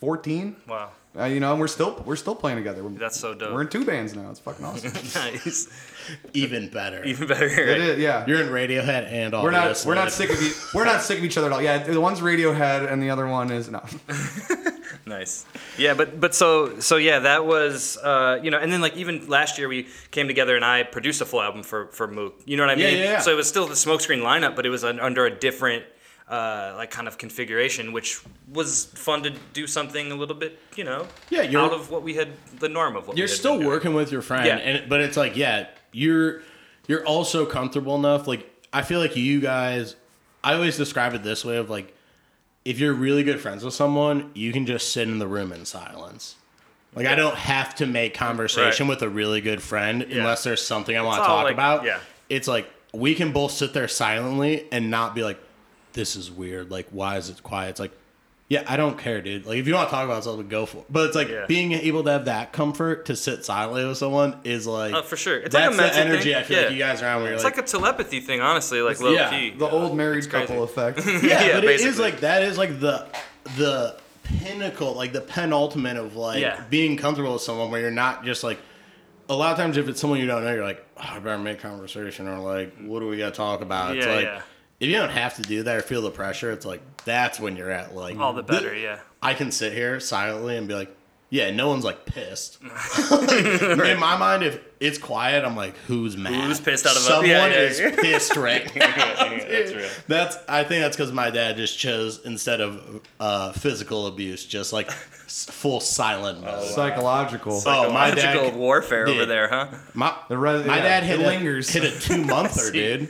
fourteen. Wow. Uh, you know, and we're still we're still playing together. We're, that's so dope. We're in two bands now. It's fucking awesome. Nice. Even better. Even better. Right? It is, yeah. You're in Radiohead and all. We're not. This we're not sick of. E- we're not sick of each other at all. Yeah. The one's Radiohead and the other one is no. Nice. Yeah, but but so so yeah, that was uh, you know, and then like even last year we came together and I produced a full album for for Mook. You know what I mean? Yeah, yeah, yeah. So it was still the Smokescreen lineup, but it was an, under a different. Uh, like kind of configuration, which was fun to do something a little bit, you know, yeah, you're, out of what we had, the norm of what you're we had still been doing. Working with your friend, yeah. and but it's like, yeah, you're you're also comfortable enough. Like I feel like you guys, I always describe it this way of like, if you're really good friends with someone, you can just sit in the room in silence. Like yeah. I don't have to make conversation right. with a really good friend yeah. unless there's something I want to talk like, about. Yeah, it's like we can both sit there silently and not be like. This is weird. Like, why is it quiet? It's like, yeah, I don't care, dude. Like, if you want to talk about something, go for it. But it's like yeah. being able to have that comfort to sit silently with someone is like, oh, for sure. It's that's like a the energy thing. I feel yeah. like you guys are on. Where it's like, like a telepathy thing, honestly. Like, low yeah, key. The yeah. old married couple effect. yeah, yeah, but basically. It is like that is like the the pinnacle, like the penultimate of like yeah. being comfortable with someone where you're not just like. A lot of times, if it's someone you don't know, you're like, oh, I better make conversation or like, what do we got to talk about? Yeah, it's like. Yeah. If you don't have to do that or feel the pressure, it's like, that's when you're at, like... All the better, th- yeah. I can sit here silently and be like, Yeah, no one's, like, pissed. Like, right. In my mind, if it's quiet, I'm like, who's mad? Who's pissed out of us? Someone yeah, yeah, is yeah. pissed right now. Yeah, that's real. That's, I think that's because my dad just chose, instead of uh, physical abuse, just, like, full silent mode. Oh, wow. Psychological. Psychological oh, my dad, warfare did. Over there, huh? My, the res- my yeah, dad hit lingers. A, hit a two-monther, dude.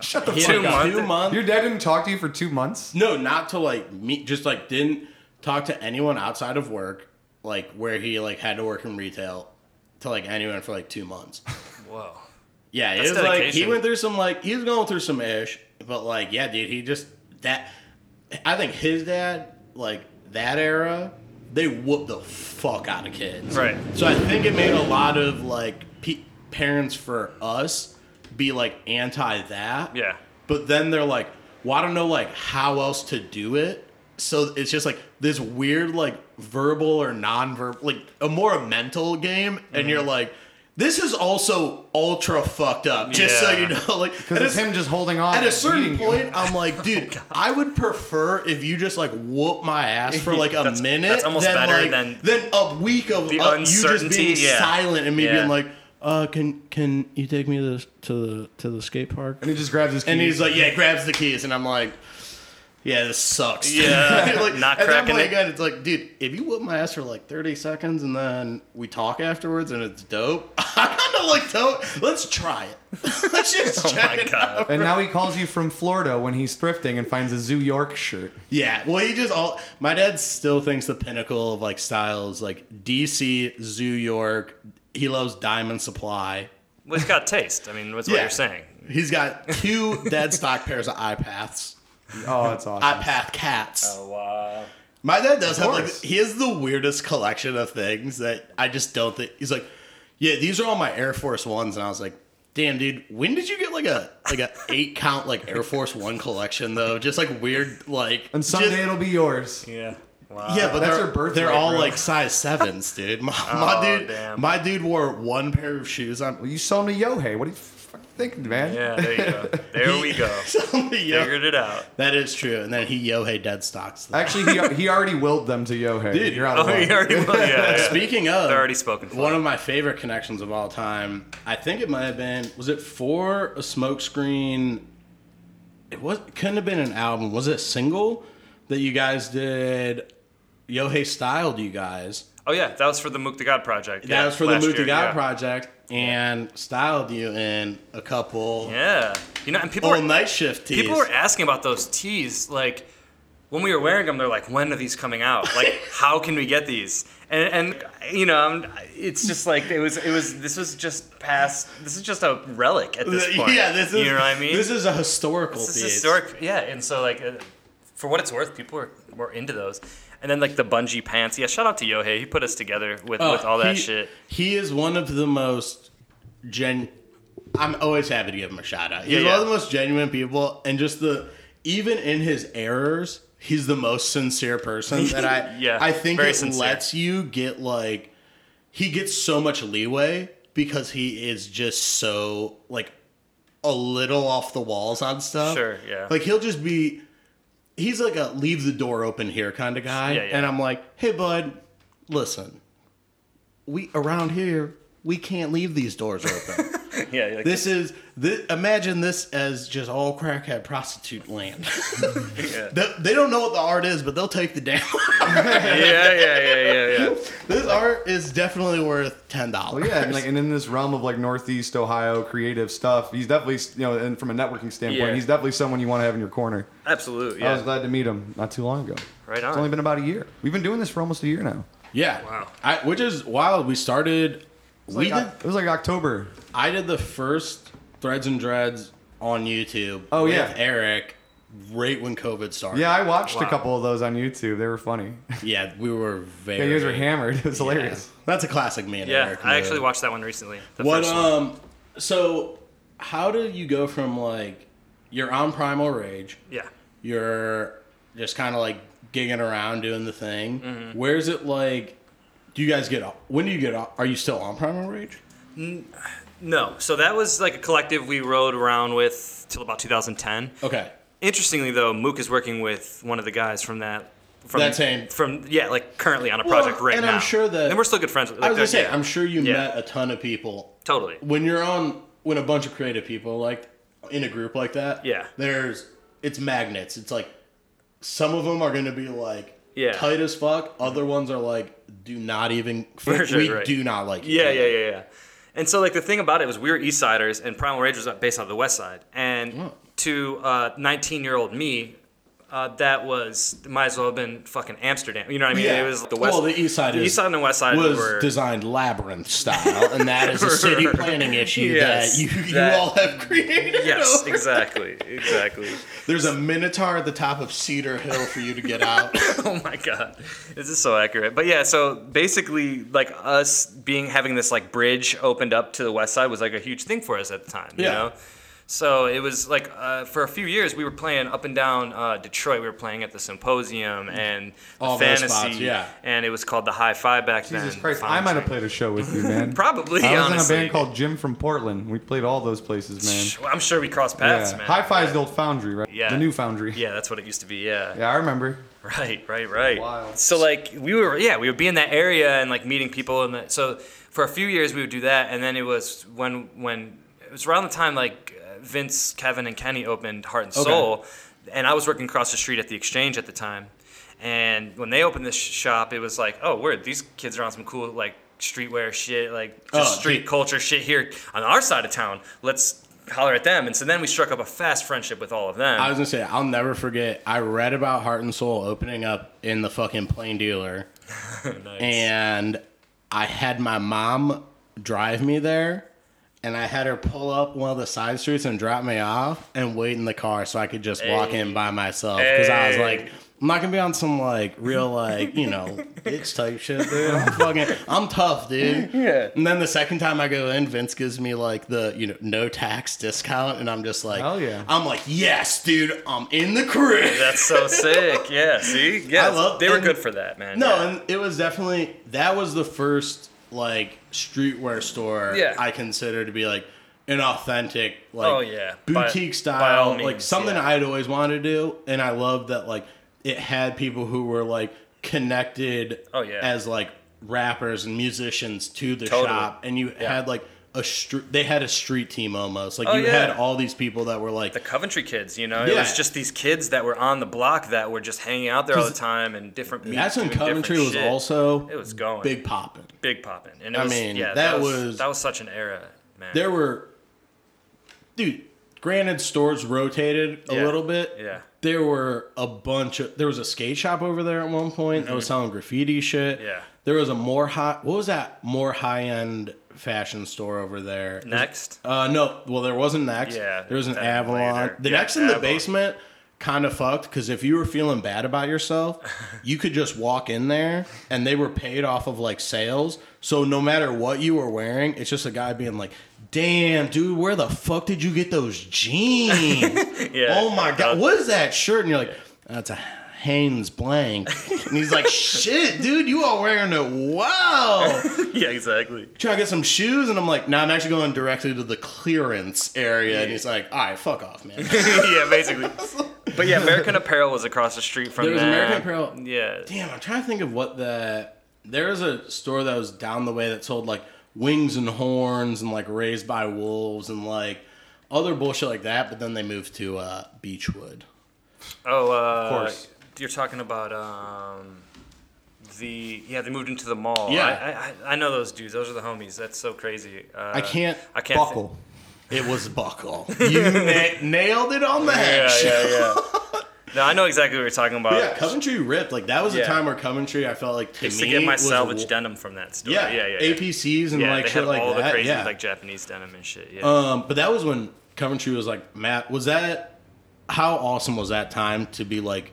Shut the fuck up. Two month. Your dad didn't talk to you for two months? No, not to, like, me. Just, like, didn't talk to anyone outside of work. Like, where he, like, had to work in retail to, like, anyone for, like, two months. Whoa. Yeah, it That's was, dedication. Like, he went through some, like, he was going through some ish, but, like, yeah, dude, he just, that, I think his dad, like, that era, they whooped the fuck out of kids. Right. So I think it made a lot of, like, pe- parents for us be, like, anti that. Yeah. But then they're like, well, I don't know, like, how else to do it. So it's just, like, this weird, like, verbal or non-verbal, like, a more mental game, and mm-hmm. you're like, this is also ultra fucked up, just yeah. so you know. Like, because it's him just holding on. At a certain point, you. I'm like, dude, oh, I would prefer if you just, like, whoop my ass for, like, a that's, minute. That's almost than, better like, than... than a week of the uh, you just being yeah. silent and me yeah. being like, uh, can can you take me to the, to the to the skate park? And he just grabs his keys. And he's like, yeah, grabs the keys, and I'm like... Yeah, this sucks. Yeah, like, not cracking it. Again, it's like, dude, if you whoop my ass for like thirty seconds and then we talk afterwards and it's dope, I kind of like don't. Let's try it. Let's just oh check my it God. Out. And now he calls you from Florida when he's thrifting and finds a Zoo York shirt. Yeah, well, he just all. My dad still thinks the pinnacle of like styles like D C, Zoo York. He loves Diamond Supply. Well, he's got taste. I mean, that's yeah. what you're saying. He's got two dead stock pairs of iPaths. Oh, that's awesome. I path cats. Oh, wow. My dad does have, like, he has the weirdest collection of things that I just don't think. He's like, yeah, these are all my Air Force Ones. And I was like, damn, dude, when did you get, like, a like a eight-count, like, Air Force One collection, though? Just, like, weird, like. And someday just, it'll be yours. Yeah. Wow. Yeah, but that's her birthday. They're all bro. Like size sevens, dude. My, oh, my dude, damn. My dude wore one pair of shoes on. Well, you saw him to Yohei. What do you fucking think, man? Yeah, there you go. There he, we go. Figured it out. That is true. And then he Yohei dead stocks. Them. Actually, he he already willed them to Yohei. Dude, you're out of oh, he already willed. Yeah, yeah. Speaking of, they're already spoken. For one them. Of my favorite connections of all time. I think it might have been. Was it for a Smokescreen? It was. Couldn't have been an album. Was it a single that you guys did? Yohei styled you guys. Oh, yeah. That was for the Mook to God project. Yeah, that was for the Mook to God yeah. project. And styled you in a couple. Yeah. You know, and people were, night shift tees. People were asking about those tees. Like, when we were wearing them, they're like, when are these coming out? Like, how can we get these? And, and you know, I'm, it's just like, it was, it was, this was just past, this is just a relic at this point. Yeah, this is. You know what I mean? This is a historical this piece. This is historic. Yeah. And so, like, uh, for what it's worth, people were, were into those. And then, like, the bungee pants. Yeah, shout out to Yohei. He put us together with, oh, with all that he, shit. He is one of the most gen... I'm always happy to give him a shout out. He's yeah, yeah. one of the most genuine people. And just the... Even in his errors, he's the most sincere person that I... yeah, I think it sincere. Lets you get, like... He gets so much leeway because he is just so, like, a little off the walls on stuff. Sure, yeah. Like, he'll just be... He's like a leave the door open here kind of guy. Yeah, yeah. And I'm like, hey, bud, listen, we around here, we can't leave these doors open. yeah. Like, this is, this, imagine this as just all crackhead prostitute land. yeah. they, they don't know what the art is, but they'll take the damn art. yeah, yeah, yeah, yeah, yeah. This like, art is definitely worth ten dollars. Well, yeah, and, like, and in this realm of, like, Northeast Ohio creative stuff, he's definitely, you know, and from a networking standpoint, yeah. he's definitely someone you want to have in your corner. Absolutely, yeah. I was glad to meet him not too long ago. Right on. It's only been about a year. We've been doing this for almost a year now. Yeah. Wow. I, which is wild. We started... It was, we like, did, it was like October. I did the first Threads and Dreads on YouTube oh, with yeah. Eric right when COVID started. Yeah, I watched wow. a couple of those on YouTube. They were funny. Yeah, we were very... Yeah, you guys were hammered. It was yeah. hilarious. That's a classic me and yeah, Eric. Yeah, I actually watched that one recently. The what, first one. Um, so, how did you go from, like, you're on Primal Rage. Yeah. You're just kind of, like, gigging around doing the thing. Mm-hmm. Where's it, like... Do you guys get off? When do you get off? Are you still on Primal Rage? No. So that was like a collective we rode around with till about two thousand ten. Okay. Interestingly, though, Mook is working with one of the guys from that From, that same. From, yeah, like currently on a project well, right and now. And I'm sure that... And we're still good friends. Like, I was going to say, yeah. I'm sure you yeah. met a ton of people. Totally. When you're on... When a bunch of creative people, like, in a group like that... Yeah. There's... It's magnets. It's like... Some of them are going to be, like, yeah. tight as fuck. Other ones are, like, do not even... For sure, we right. do not like each other. Yeah, yeah, yeah, yeah. And so, like, the thing about it was we were East Siders, and Primal Rage was based out of the West Side. And oh. to uh, nineteen-year-old me... Uh, that was might as well have been fucking Amsterdam. You know what I mean? Yeah. It was the west. Well, the east side, the is, east side and the west side was were... designed labyrinth style, and that is a city planning issue yes, that, you, that you all have created. Yes, over. exactly, exactly. There's a minotaur at the top of Cedar Hill for you to get out. Oh my god, this is so accurate. But yeah, so basically, like us being having this like bridge opened up to the west side was like a huge thing for us at the time. Yeah. You know? So it was like uh, for a few years we were playing up and down uh, Detroit. We were playing at the Symposium and the All Fantasy, those spots, yeah. and it was called the High Five back Jesus then. Jesus Christ, I might have played a show with you, man. Probably. I was honestly. in a band called Jim from Portland. We played all those places, man. I'm sure we crossed paths, yeah. man. High Five's yeah. the old Foundry, right? Yeah, the new Foundry. Yeah, that's what it used to be. Yeah. Yeah, I remember. Right, right, right. Wild. So like we were, yeah, we would be in that area and like meeting people, and so for a few years we would do that, and then it was when when it was around the time like. Vince, Kevin, and Kenny opened Heart and Soul, okay. and I was working across the street at the Exchange at the time. And when they opened this shop, it was like, oh, word, these kids are on some cool like streetwear shit, like just oh, street dude. culture shit here on our side of town. Let's holler at them. And so then we struck up a fast friendship with all of them. I was gonna say, I'll never forget. I read about Heart and Soul opening up in the fucking Plain Dealer, nice. and I had my mom drive me there. And I had her pull up one of the side streets and drop me off and wait in the car so I could just hey. walk in by myself. Because hey. I was like, I'm not going to be on some, like, real, like, you know, bitch type shit, dude. I'm fucking, I'm tough, dude. Yeah. And then the second time I go in, Vince gives me, like, the, you know, no tax discount. And I'm just like, oh, yeah. I'm like, yes, dude, I'm in the crew. That's so sick. Yeah, see? Yeah. I love, they were and, good for that, man. No, yeah. and it was definitely, that was the first... like streetwear store yeah. I consider to be like an authentic like oh, yeah. boutique by, style by means, like something yeah. I'd always wanted to do, and I loved that like it had people who were like connected oh, yeah. as like rappers and musicians to the totally. shop, and you yeah. had like a street they had a street team almost like oh, you yeah. had all these people that were like the Coventry kids, you know yeah. it was just these kids that were on the block that were just hanging out there all the time and different people. That's when Coventry was shit. also it was going big popping big popping and it I was, mean yeah, that, that was, was that was such an era, man. There were dude granted stores rotated a yeah. little bit yeah there were a bunch of there was a skate shop over there at one point mm-hmm. that was selling graffiti shit yeah there was a more hot what was that more high end fashion store over there. Next? Uh, no. Well, there wasn't Next. Yeah. There was an Avalon. Later. The yeah, Next in Avalon. The basement kind of fucked because if you were feeling bad about yourself, you could just walk in there and they were paid off of like sales. So no matter what you were wearing, it's just a guy being like, damn, dude, where the fuck did you get those jeans? yeah. Oh my God. What is that shirt? And you're like, that's a Haynes blank. And he's like, shit, dude, you all wearing it. Wow. Yeah, exactly. Trying to get some shoes? And I'm like, no, nah, I'm actually going directly to the clearance area. Yeah. And he's like, all right, fuck off, man. Yeah, basically. But yeah, American Apparel was across the street from there. There was American Apparel. Yeah. Damn, I'm trying to think of what the... There was a store that was down the way that sold like wings and horns and like raised by wolves and like other bullshit like that. But then they moved to uh, Beechwood. Oh, uh... Of course. You're talking about um, the yeah they moved into the mall. Yeah, I, I I know those dudes. Those are the homies. That's so crazy. Uh, I can't. I can't buckle. Th- it was buckle. You na- nailed it on the head. Yeah, yeah, yeah. No, I know exactly what you're talking about. But yeah, Coventry ripped. Like that was yeah. a time where Coventry, I felt like to used me to get my salvage w- denim from that store. Yeah, yeah, yeah. yeah. A P Cs and yeah, like they shit had like all that. The crazy yeah. like Japanese denim and shit. Yeah. Um, but that was when Coventry was like Matt. Was that how awesome was that time to be like.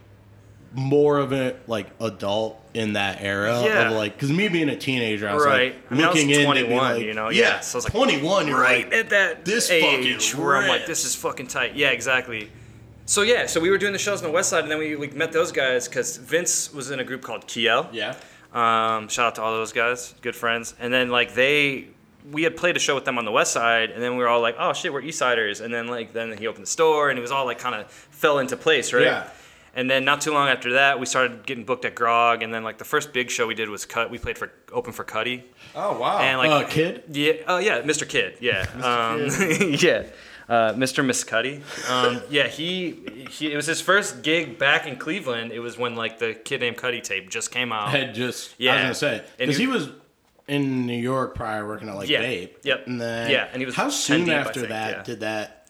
More of a like adult in that era yeah. of like because me being a teenager I was right. like I mean, looking I was twenty-one, in like, you know yeah, yeah. so I was like twenty-one you're right like, at that this age fucking where I'm like this is fucking tight yeah exactly so yeah so we were doing the shows on the west side and then we, we met those guys because Vince was in a group called Kiel yeah um shout out to all those guys, good friends. And then like they we had played a show with them on the west side and then we were all like, oh shit, we're East Siders. And then like then he opened the store and it was all like kind of fell into place, right? Yeah. And then not too long after that, we started getting booked at Grog, and then like the first big show we did was Cut. We played for open for Cuddy. Oh wow! And like uh, Kid. Yeah. Oh uh, yeah, Mister Kid. Yeah. Mister Um, Kid. yeah. Uh, Mister Miss Cuddy. Um, yeah, he, he it was his first gig back in Cleveland. It was when like the Kid Named Cuddy tape just came out. Had just yeah. I was gonna say because he, he was in New York prior working at like yeah, Vape. Yep. And then yeah, and he was how soon deep, after think, that yeah. did that?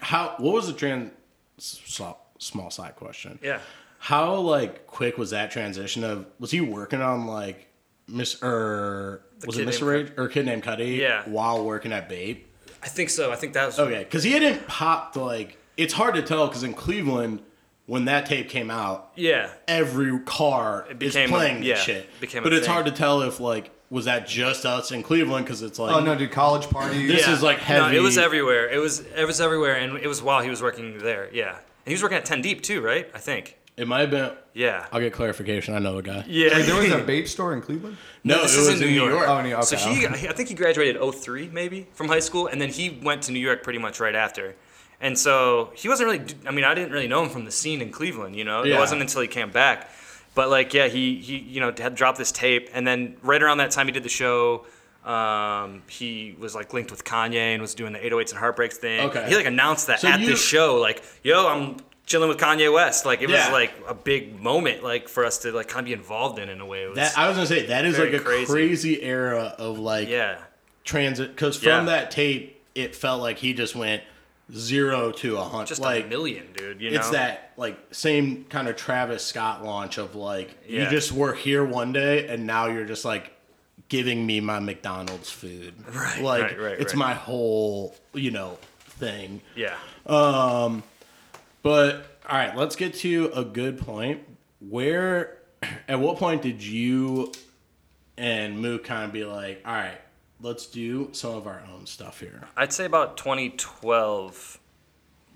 How what was the trans? Stop. Small side question. Yeah. How like quick was that transition of was he working on like Miss or was it Mister Rage or Kid Named Cuddy? Yeah. While working at Babe? I think so. I think that was okay because he hadn't popped like it's hard to tell because in Cleveland when that tape came out, yeah, every car is playing a, yeah, this shit. Became but a it's thing. Hard to tell if like. Was that just us in Cleveland? Because it's like... Oh, no, dude, college party. This yeah. is like heavy. No, it was everywhere. It was it was everywhere, and it was while he was working there, yeah. And he was working at ten Deep, too, right? I think. It might have been... Yeah. I'll get clarification. I know the guy. Yeah. Wait, there was a Babe store in Cleveland? No, no this it was in New, New York. York. Oh, New York. Okay, so he, okay. I think he graduated oh three, maybe, from high school, and then he went to New York pretty much right after. And so he wasn't really... I mean, I didn't really know him from the scene in Cleveland, you know? Yeah. It wasn't until he came back. But like yeah, he he you know had dropped this tape, and then right around that time he did the show. Um, he was like linked with Kanye and was doing the eight oh eights and Heartbreaks thing. Okay. He like announced that so at you... this show, like yo, I'm chilling with Kanye West. Like it yeah. was like a big moment, like for us to like kind of be involved in in a way. It was that, I was gonna say that is like a crazy. crazy era of like yeah transit because from yeah. that tape it felt like he just went. Zero to a hundred, just like, a million, dude. You know, it's that like same kind of Travis Scott launch of like yeah. you just were here one day and now you're just like giving me my McDonald's food, right? Like right, right, it's right. my whole you know thing. Yeah. Um, but all right, let's get to a good point. Where, at what point did you and Mook kind of be like, all right? Let's do some of our own stuff here. I'd say about twenty twelve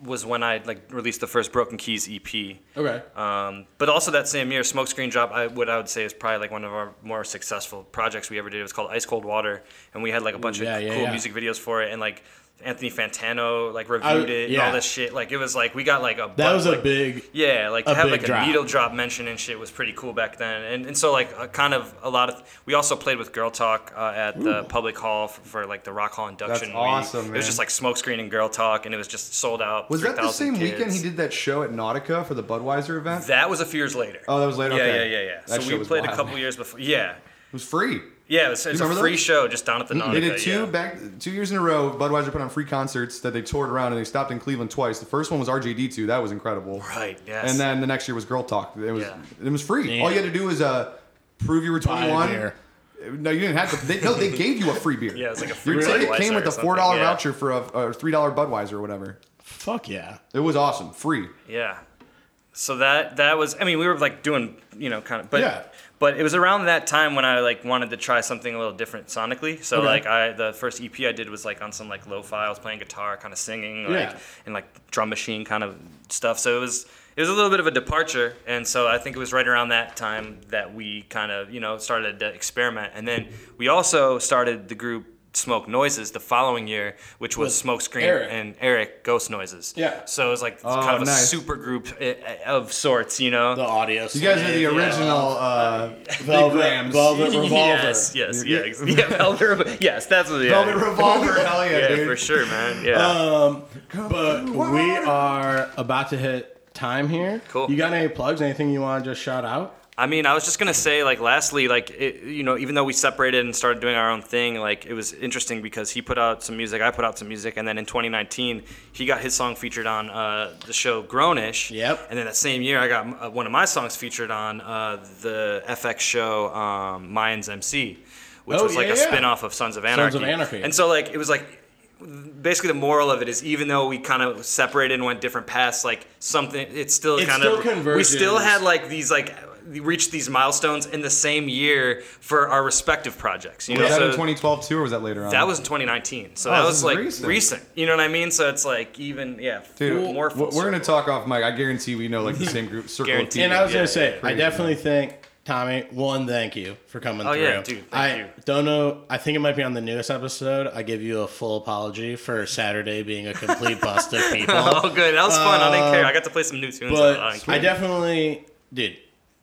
was when I like released the first Broken Keys E P. Okay. Um, but also that same year, Smokescreen dropped. I what I would say is probably like one of our more successful projects we ever did. It was called Ice Cold Water, and we had like a bunch Ooh, yeah, of yeah, cool yeah. music videos for it, and like Anthony Fantano like reviewed I, it yeah. and all this shit. Like it was like we got like a that bunch, was a like, big yeah like to have like a drop. Needle drop mention and shit was pretty cool back then. And and so like a, kind of a lot of we also played with Girl Talk uh, at Ooh. the Public Hall for, for like the Rock Hall induction. That's awesome. We, man. It was just like Smokescreen and Girl Talk, and it was just sold out. Was that the same kids. Weekend he did that show at Nautica for the Budweiser event? That was a few years later. Oh, that was later. Yeah, okay. yeah, yeah, yeah. That so we played wild, a couple man. years before. Yeah. It was free. Yeah, it was, it was a free that? show just down at the Nautica. They did two yeah. back two years in a row. Budweiser put on free concerts that they toured around, and they stopped in Cleveland twice. The first one was R J D two. That was incredible. Right. Yes. And then the next year was Girl Talk. It was yeah. it was free. Damn. All you had to do was uh, prove you were twenty-one. No, you didn't have to. They, no, they gave you a free beer. Yeah, it was like a free beer. Your ticket came with a four dollar yeah. voucher for a, a three dollar Budweiser or whatever. Fuck yeah! It was awesome. Free. Yeah. So that that was. I mean, we were like doing you know kind of but. Yeah. But it was around that time when I like wanted to try something a little different sonically. So okay. like I the first E P I did was like on some like lo-fi. I was playing guitar, kind of singing, like yeah. and like drum machine kind of stuff. So it was it was a little bit of a departure. And so I think it was right around that time that we kind of you know started to experiment. And then we also started the group Smoke Noises the following year, which was With Smokescreen Eric. and Eric Ghost Noises. Yeah. So it was like oh, kind of nice. a super group of sorts, you know. The audio. You guys are the original Velvet Revolver. Yes, yes, yeah, yeah, Velvet. Yes, that's what. Yeah. Velvet Revolver. Hell yeah, yeah, dude. For sure, man. Yeah. Um, but we are about to hit time here. Cool. You got any plugs? Anything you want to just shout out? I mean, I was just gonna say, like, lastly, like, it, you know, even though we separated and started doing our own thing, like, it was interesting because he put out some music, I put out some music, and then in twenty nineteen, he got his song featured on uh, the show Grownish. Yep. And then that same year, I got uh, one of my songs featured on uh, the F X show um, Mayans M C, which oh, was like yeah, a yeah. spinoff of Sons of Anarchy. Sons of Anarchy. And so, like, it was like. Basically, the moral of it is, even though we kind of separated and went different paths, like something, it's still it kind still of converges. We still had like these like reached these milestones in the same year for our respective projects. You was know, that so in twenty twelve too, or was that later on? That was in twenty nineteen, so oh, that was like recent. recent. You know what I mean? So it's like even yeah. Dude, more we're circle. gonna talk off mic. I guarantee we know like the same group circle. Guaranteed. And I was yeah. gonna say, I definitely think Tommy, one, thank you for coming oh, through. Oh, yeah, dude. Thank I you. don't know. I think it might be on the newest episode. I give you a full apology for Saturday being a complete bust of people. Oh, good. That was uh, fun. I didn't care. I got to play some new tunes. But I, I definitely, dude,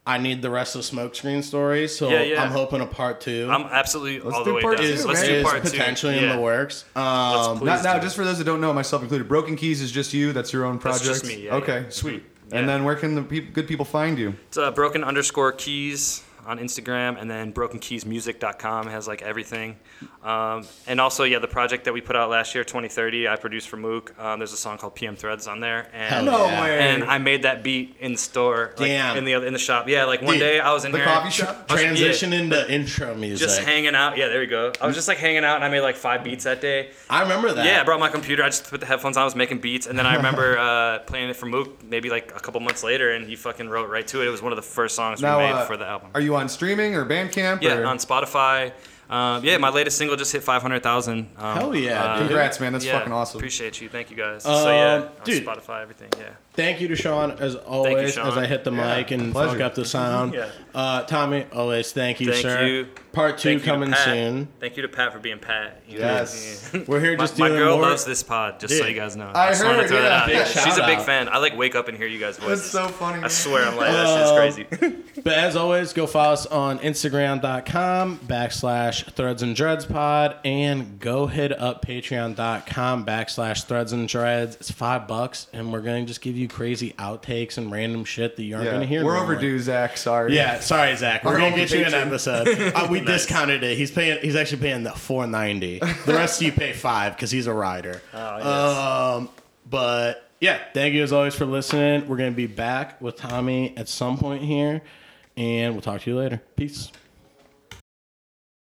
I need the rest of Smokescreen stories. So yeah, yeah. I'm hoping a part two. I'm absolutely Let's all do the way part down. Two, is, Let's do part two. Potentially yeah. in the works. Um, Let's now, now just for those that don't know, myself included, Broken Keys is just you. That's your own project. That's just me. Yeah, okay, yeah. sweet. Mm-hmm. Yeah. And then where can the pe- good people find you? It's uh, broken underscore keys on Instagram, and then broken keys music dot com has like everything. Um, and also, yeah, the project that we put out last year, twenty thirty, I produced for Mook. Um, there's a song called P M Threads on there. And, no yeah. way. And I made that beat in the store. Like, Damn. In the in the shop. Yeah, like one Dude, day I was in the here. The coffee shop? Transition yeah, into like, intro music. Just hanging out. Yeah, there you go. I was just like hanging out, and I made like five beats that day. I remember that. Yeah, I brought my computer. I just put the headphones on. I was making beats. And then I remember uh, playing it for Mook maybe like a couple months later, and he fucking wrote right to it. It was one of the first songs now, we made uh, for the album. Are you on streaming or Bandcamp? Yeah, or? on Spotify. Um, yeah, my latest single just hit five hundred thousand. Um, Hell yeah. Dude. Congrats, man. That's yeah, fucking awesome. Appreciate you. Thank you, guys. Um, so, yeah, on dude, Spotify, everything, yeah. Thank you to Sean, as always, thank you, Sean. as I hit the yeah, mic and pleasure. fuck up the sound. yeah. uh, Tommy, always, thank you, thank sir. You. Part two thank coming soon. Thank you to Pat for being Pat. You yes. Know, yeah. We're here just my, doing My girl more. loves this pod, just dude. so you guys know. I, I just heard, wanted to yeah. throw that out. Yeah, she's a big out. fan. I, like, wake up and hear you guys voices. That's so funny. I swear, I'm like, that shit's crazy. But as always, go follow us on Instagram.com backslash Threads and Dreads pod, and go hit up patreon.com backslash Threads and Dreads. It's five bucks, and we're gonna just give you crazy outtakes and random shit that you aren't yeah. gonna hear. We're normally. overdue, Zach. Sorry. Yeah, sorry, Zach. We're, we're gonna get you an episode. Uh, we nice. discounted it. He's paying. He's actually paying the four ninety. The rest of you pay five because he's a rider. Oh, yes. Um, but yeah, thank you as always for listening. We're gonna be back with Tommy at some point here, and we'll talk to you later. Peace.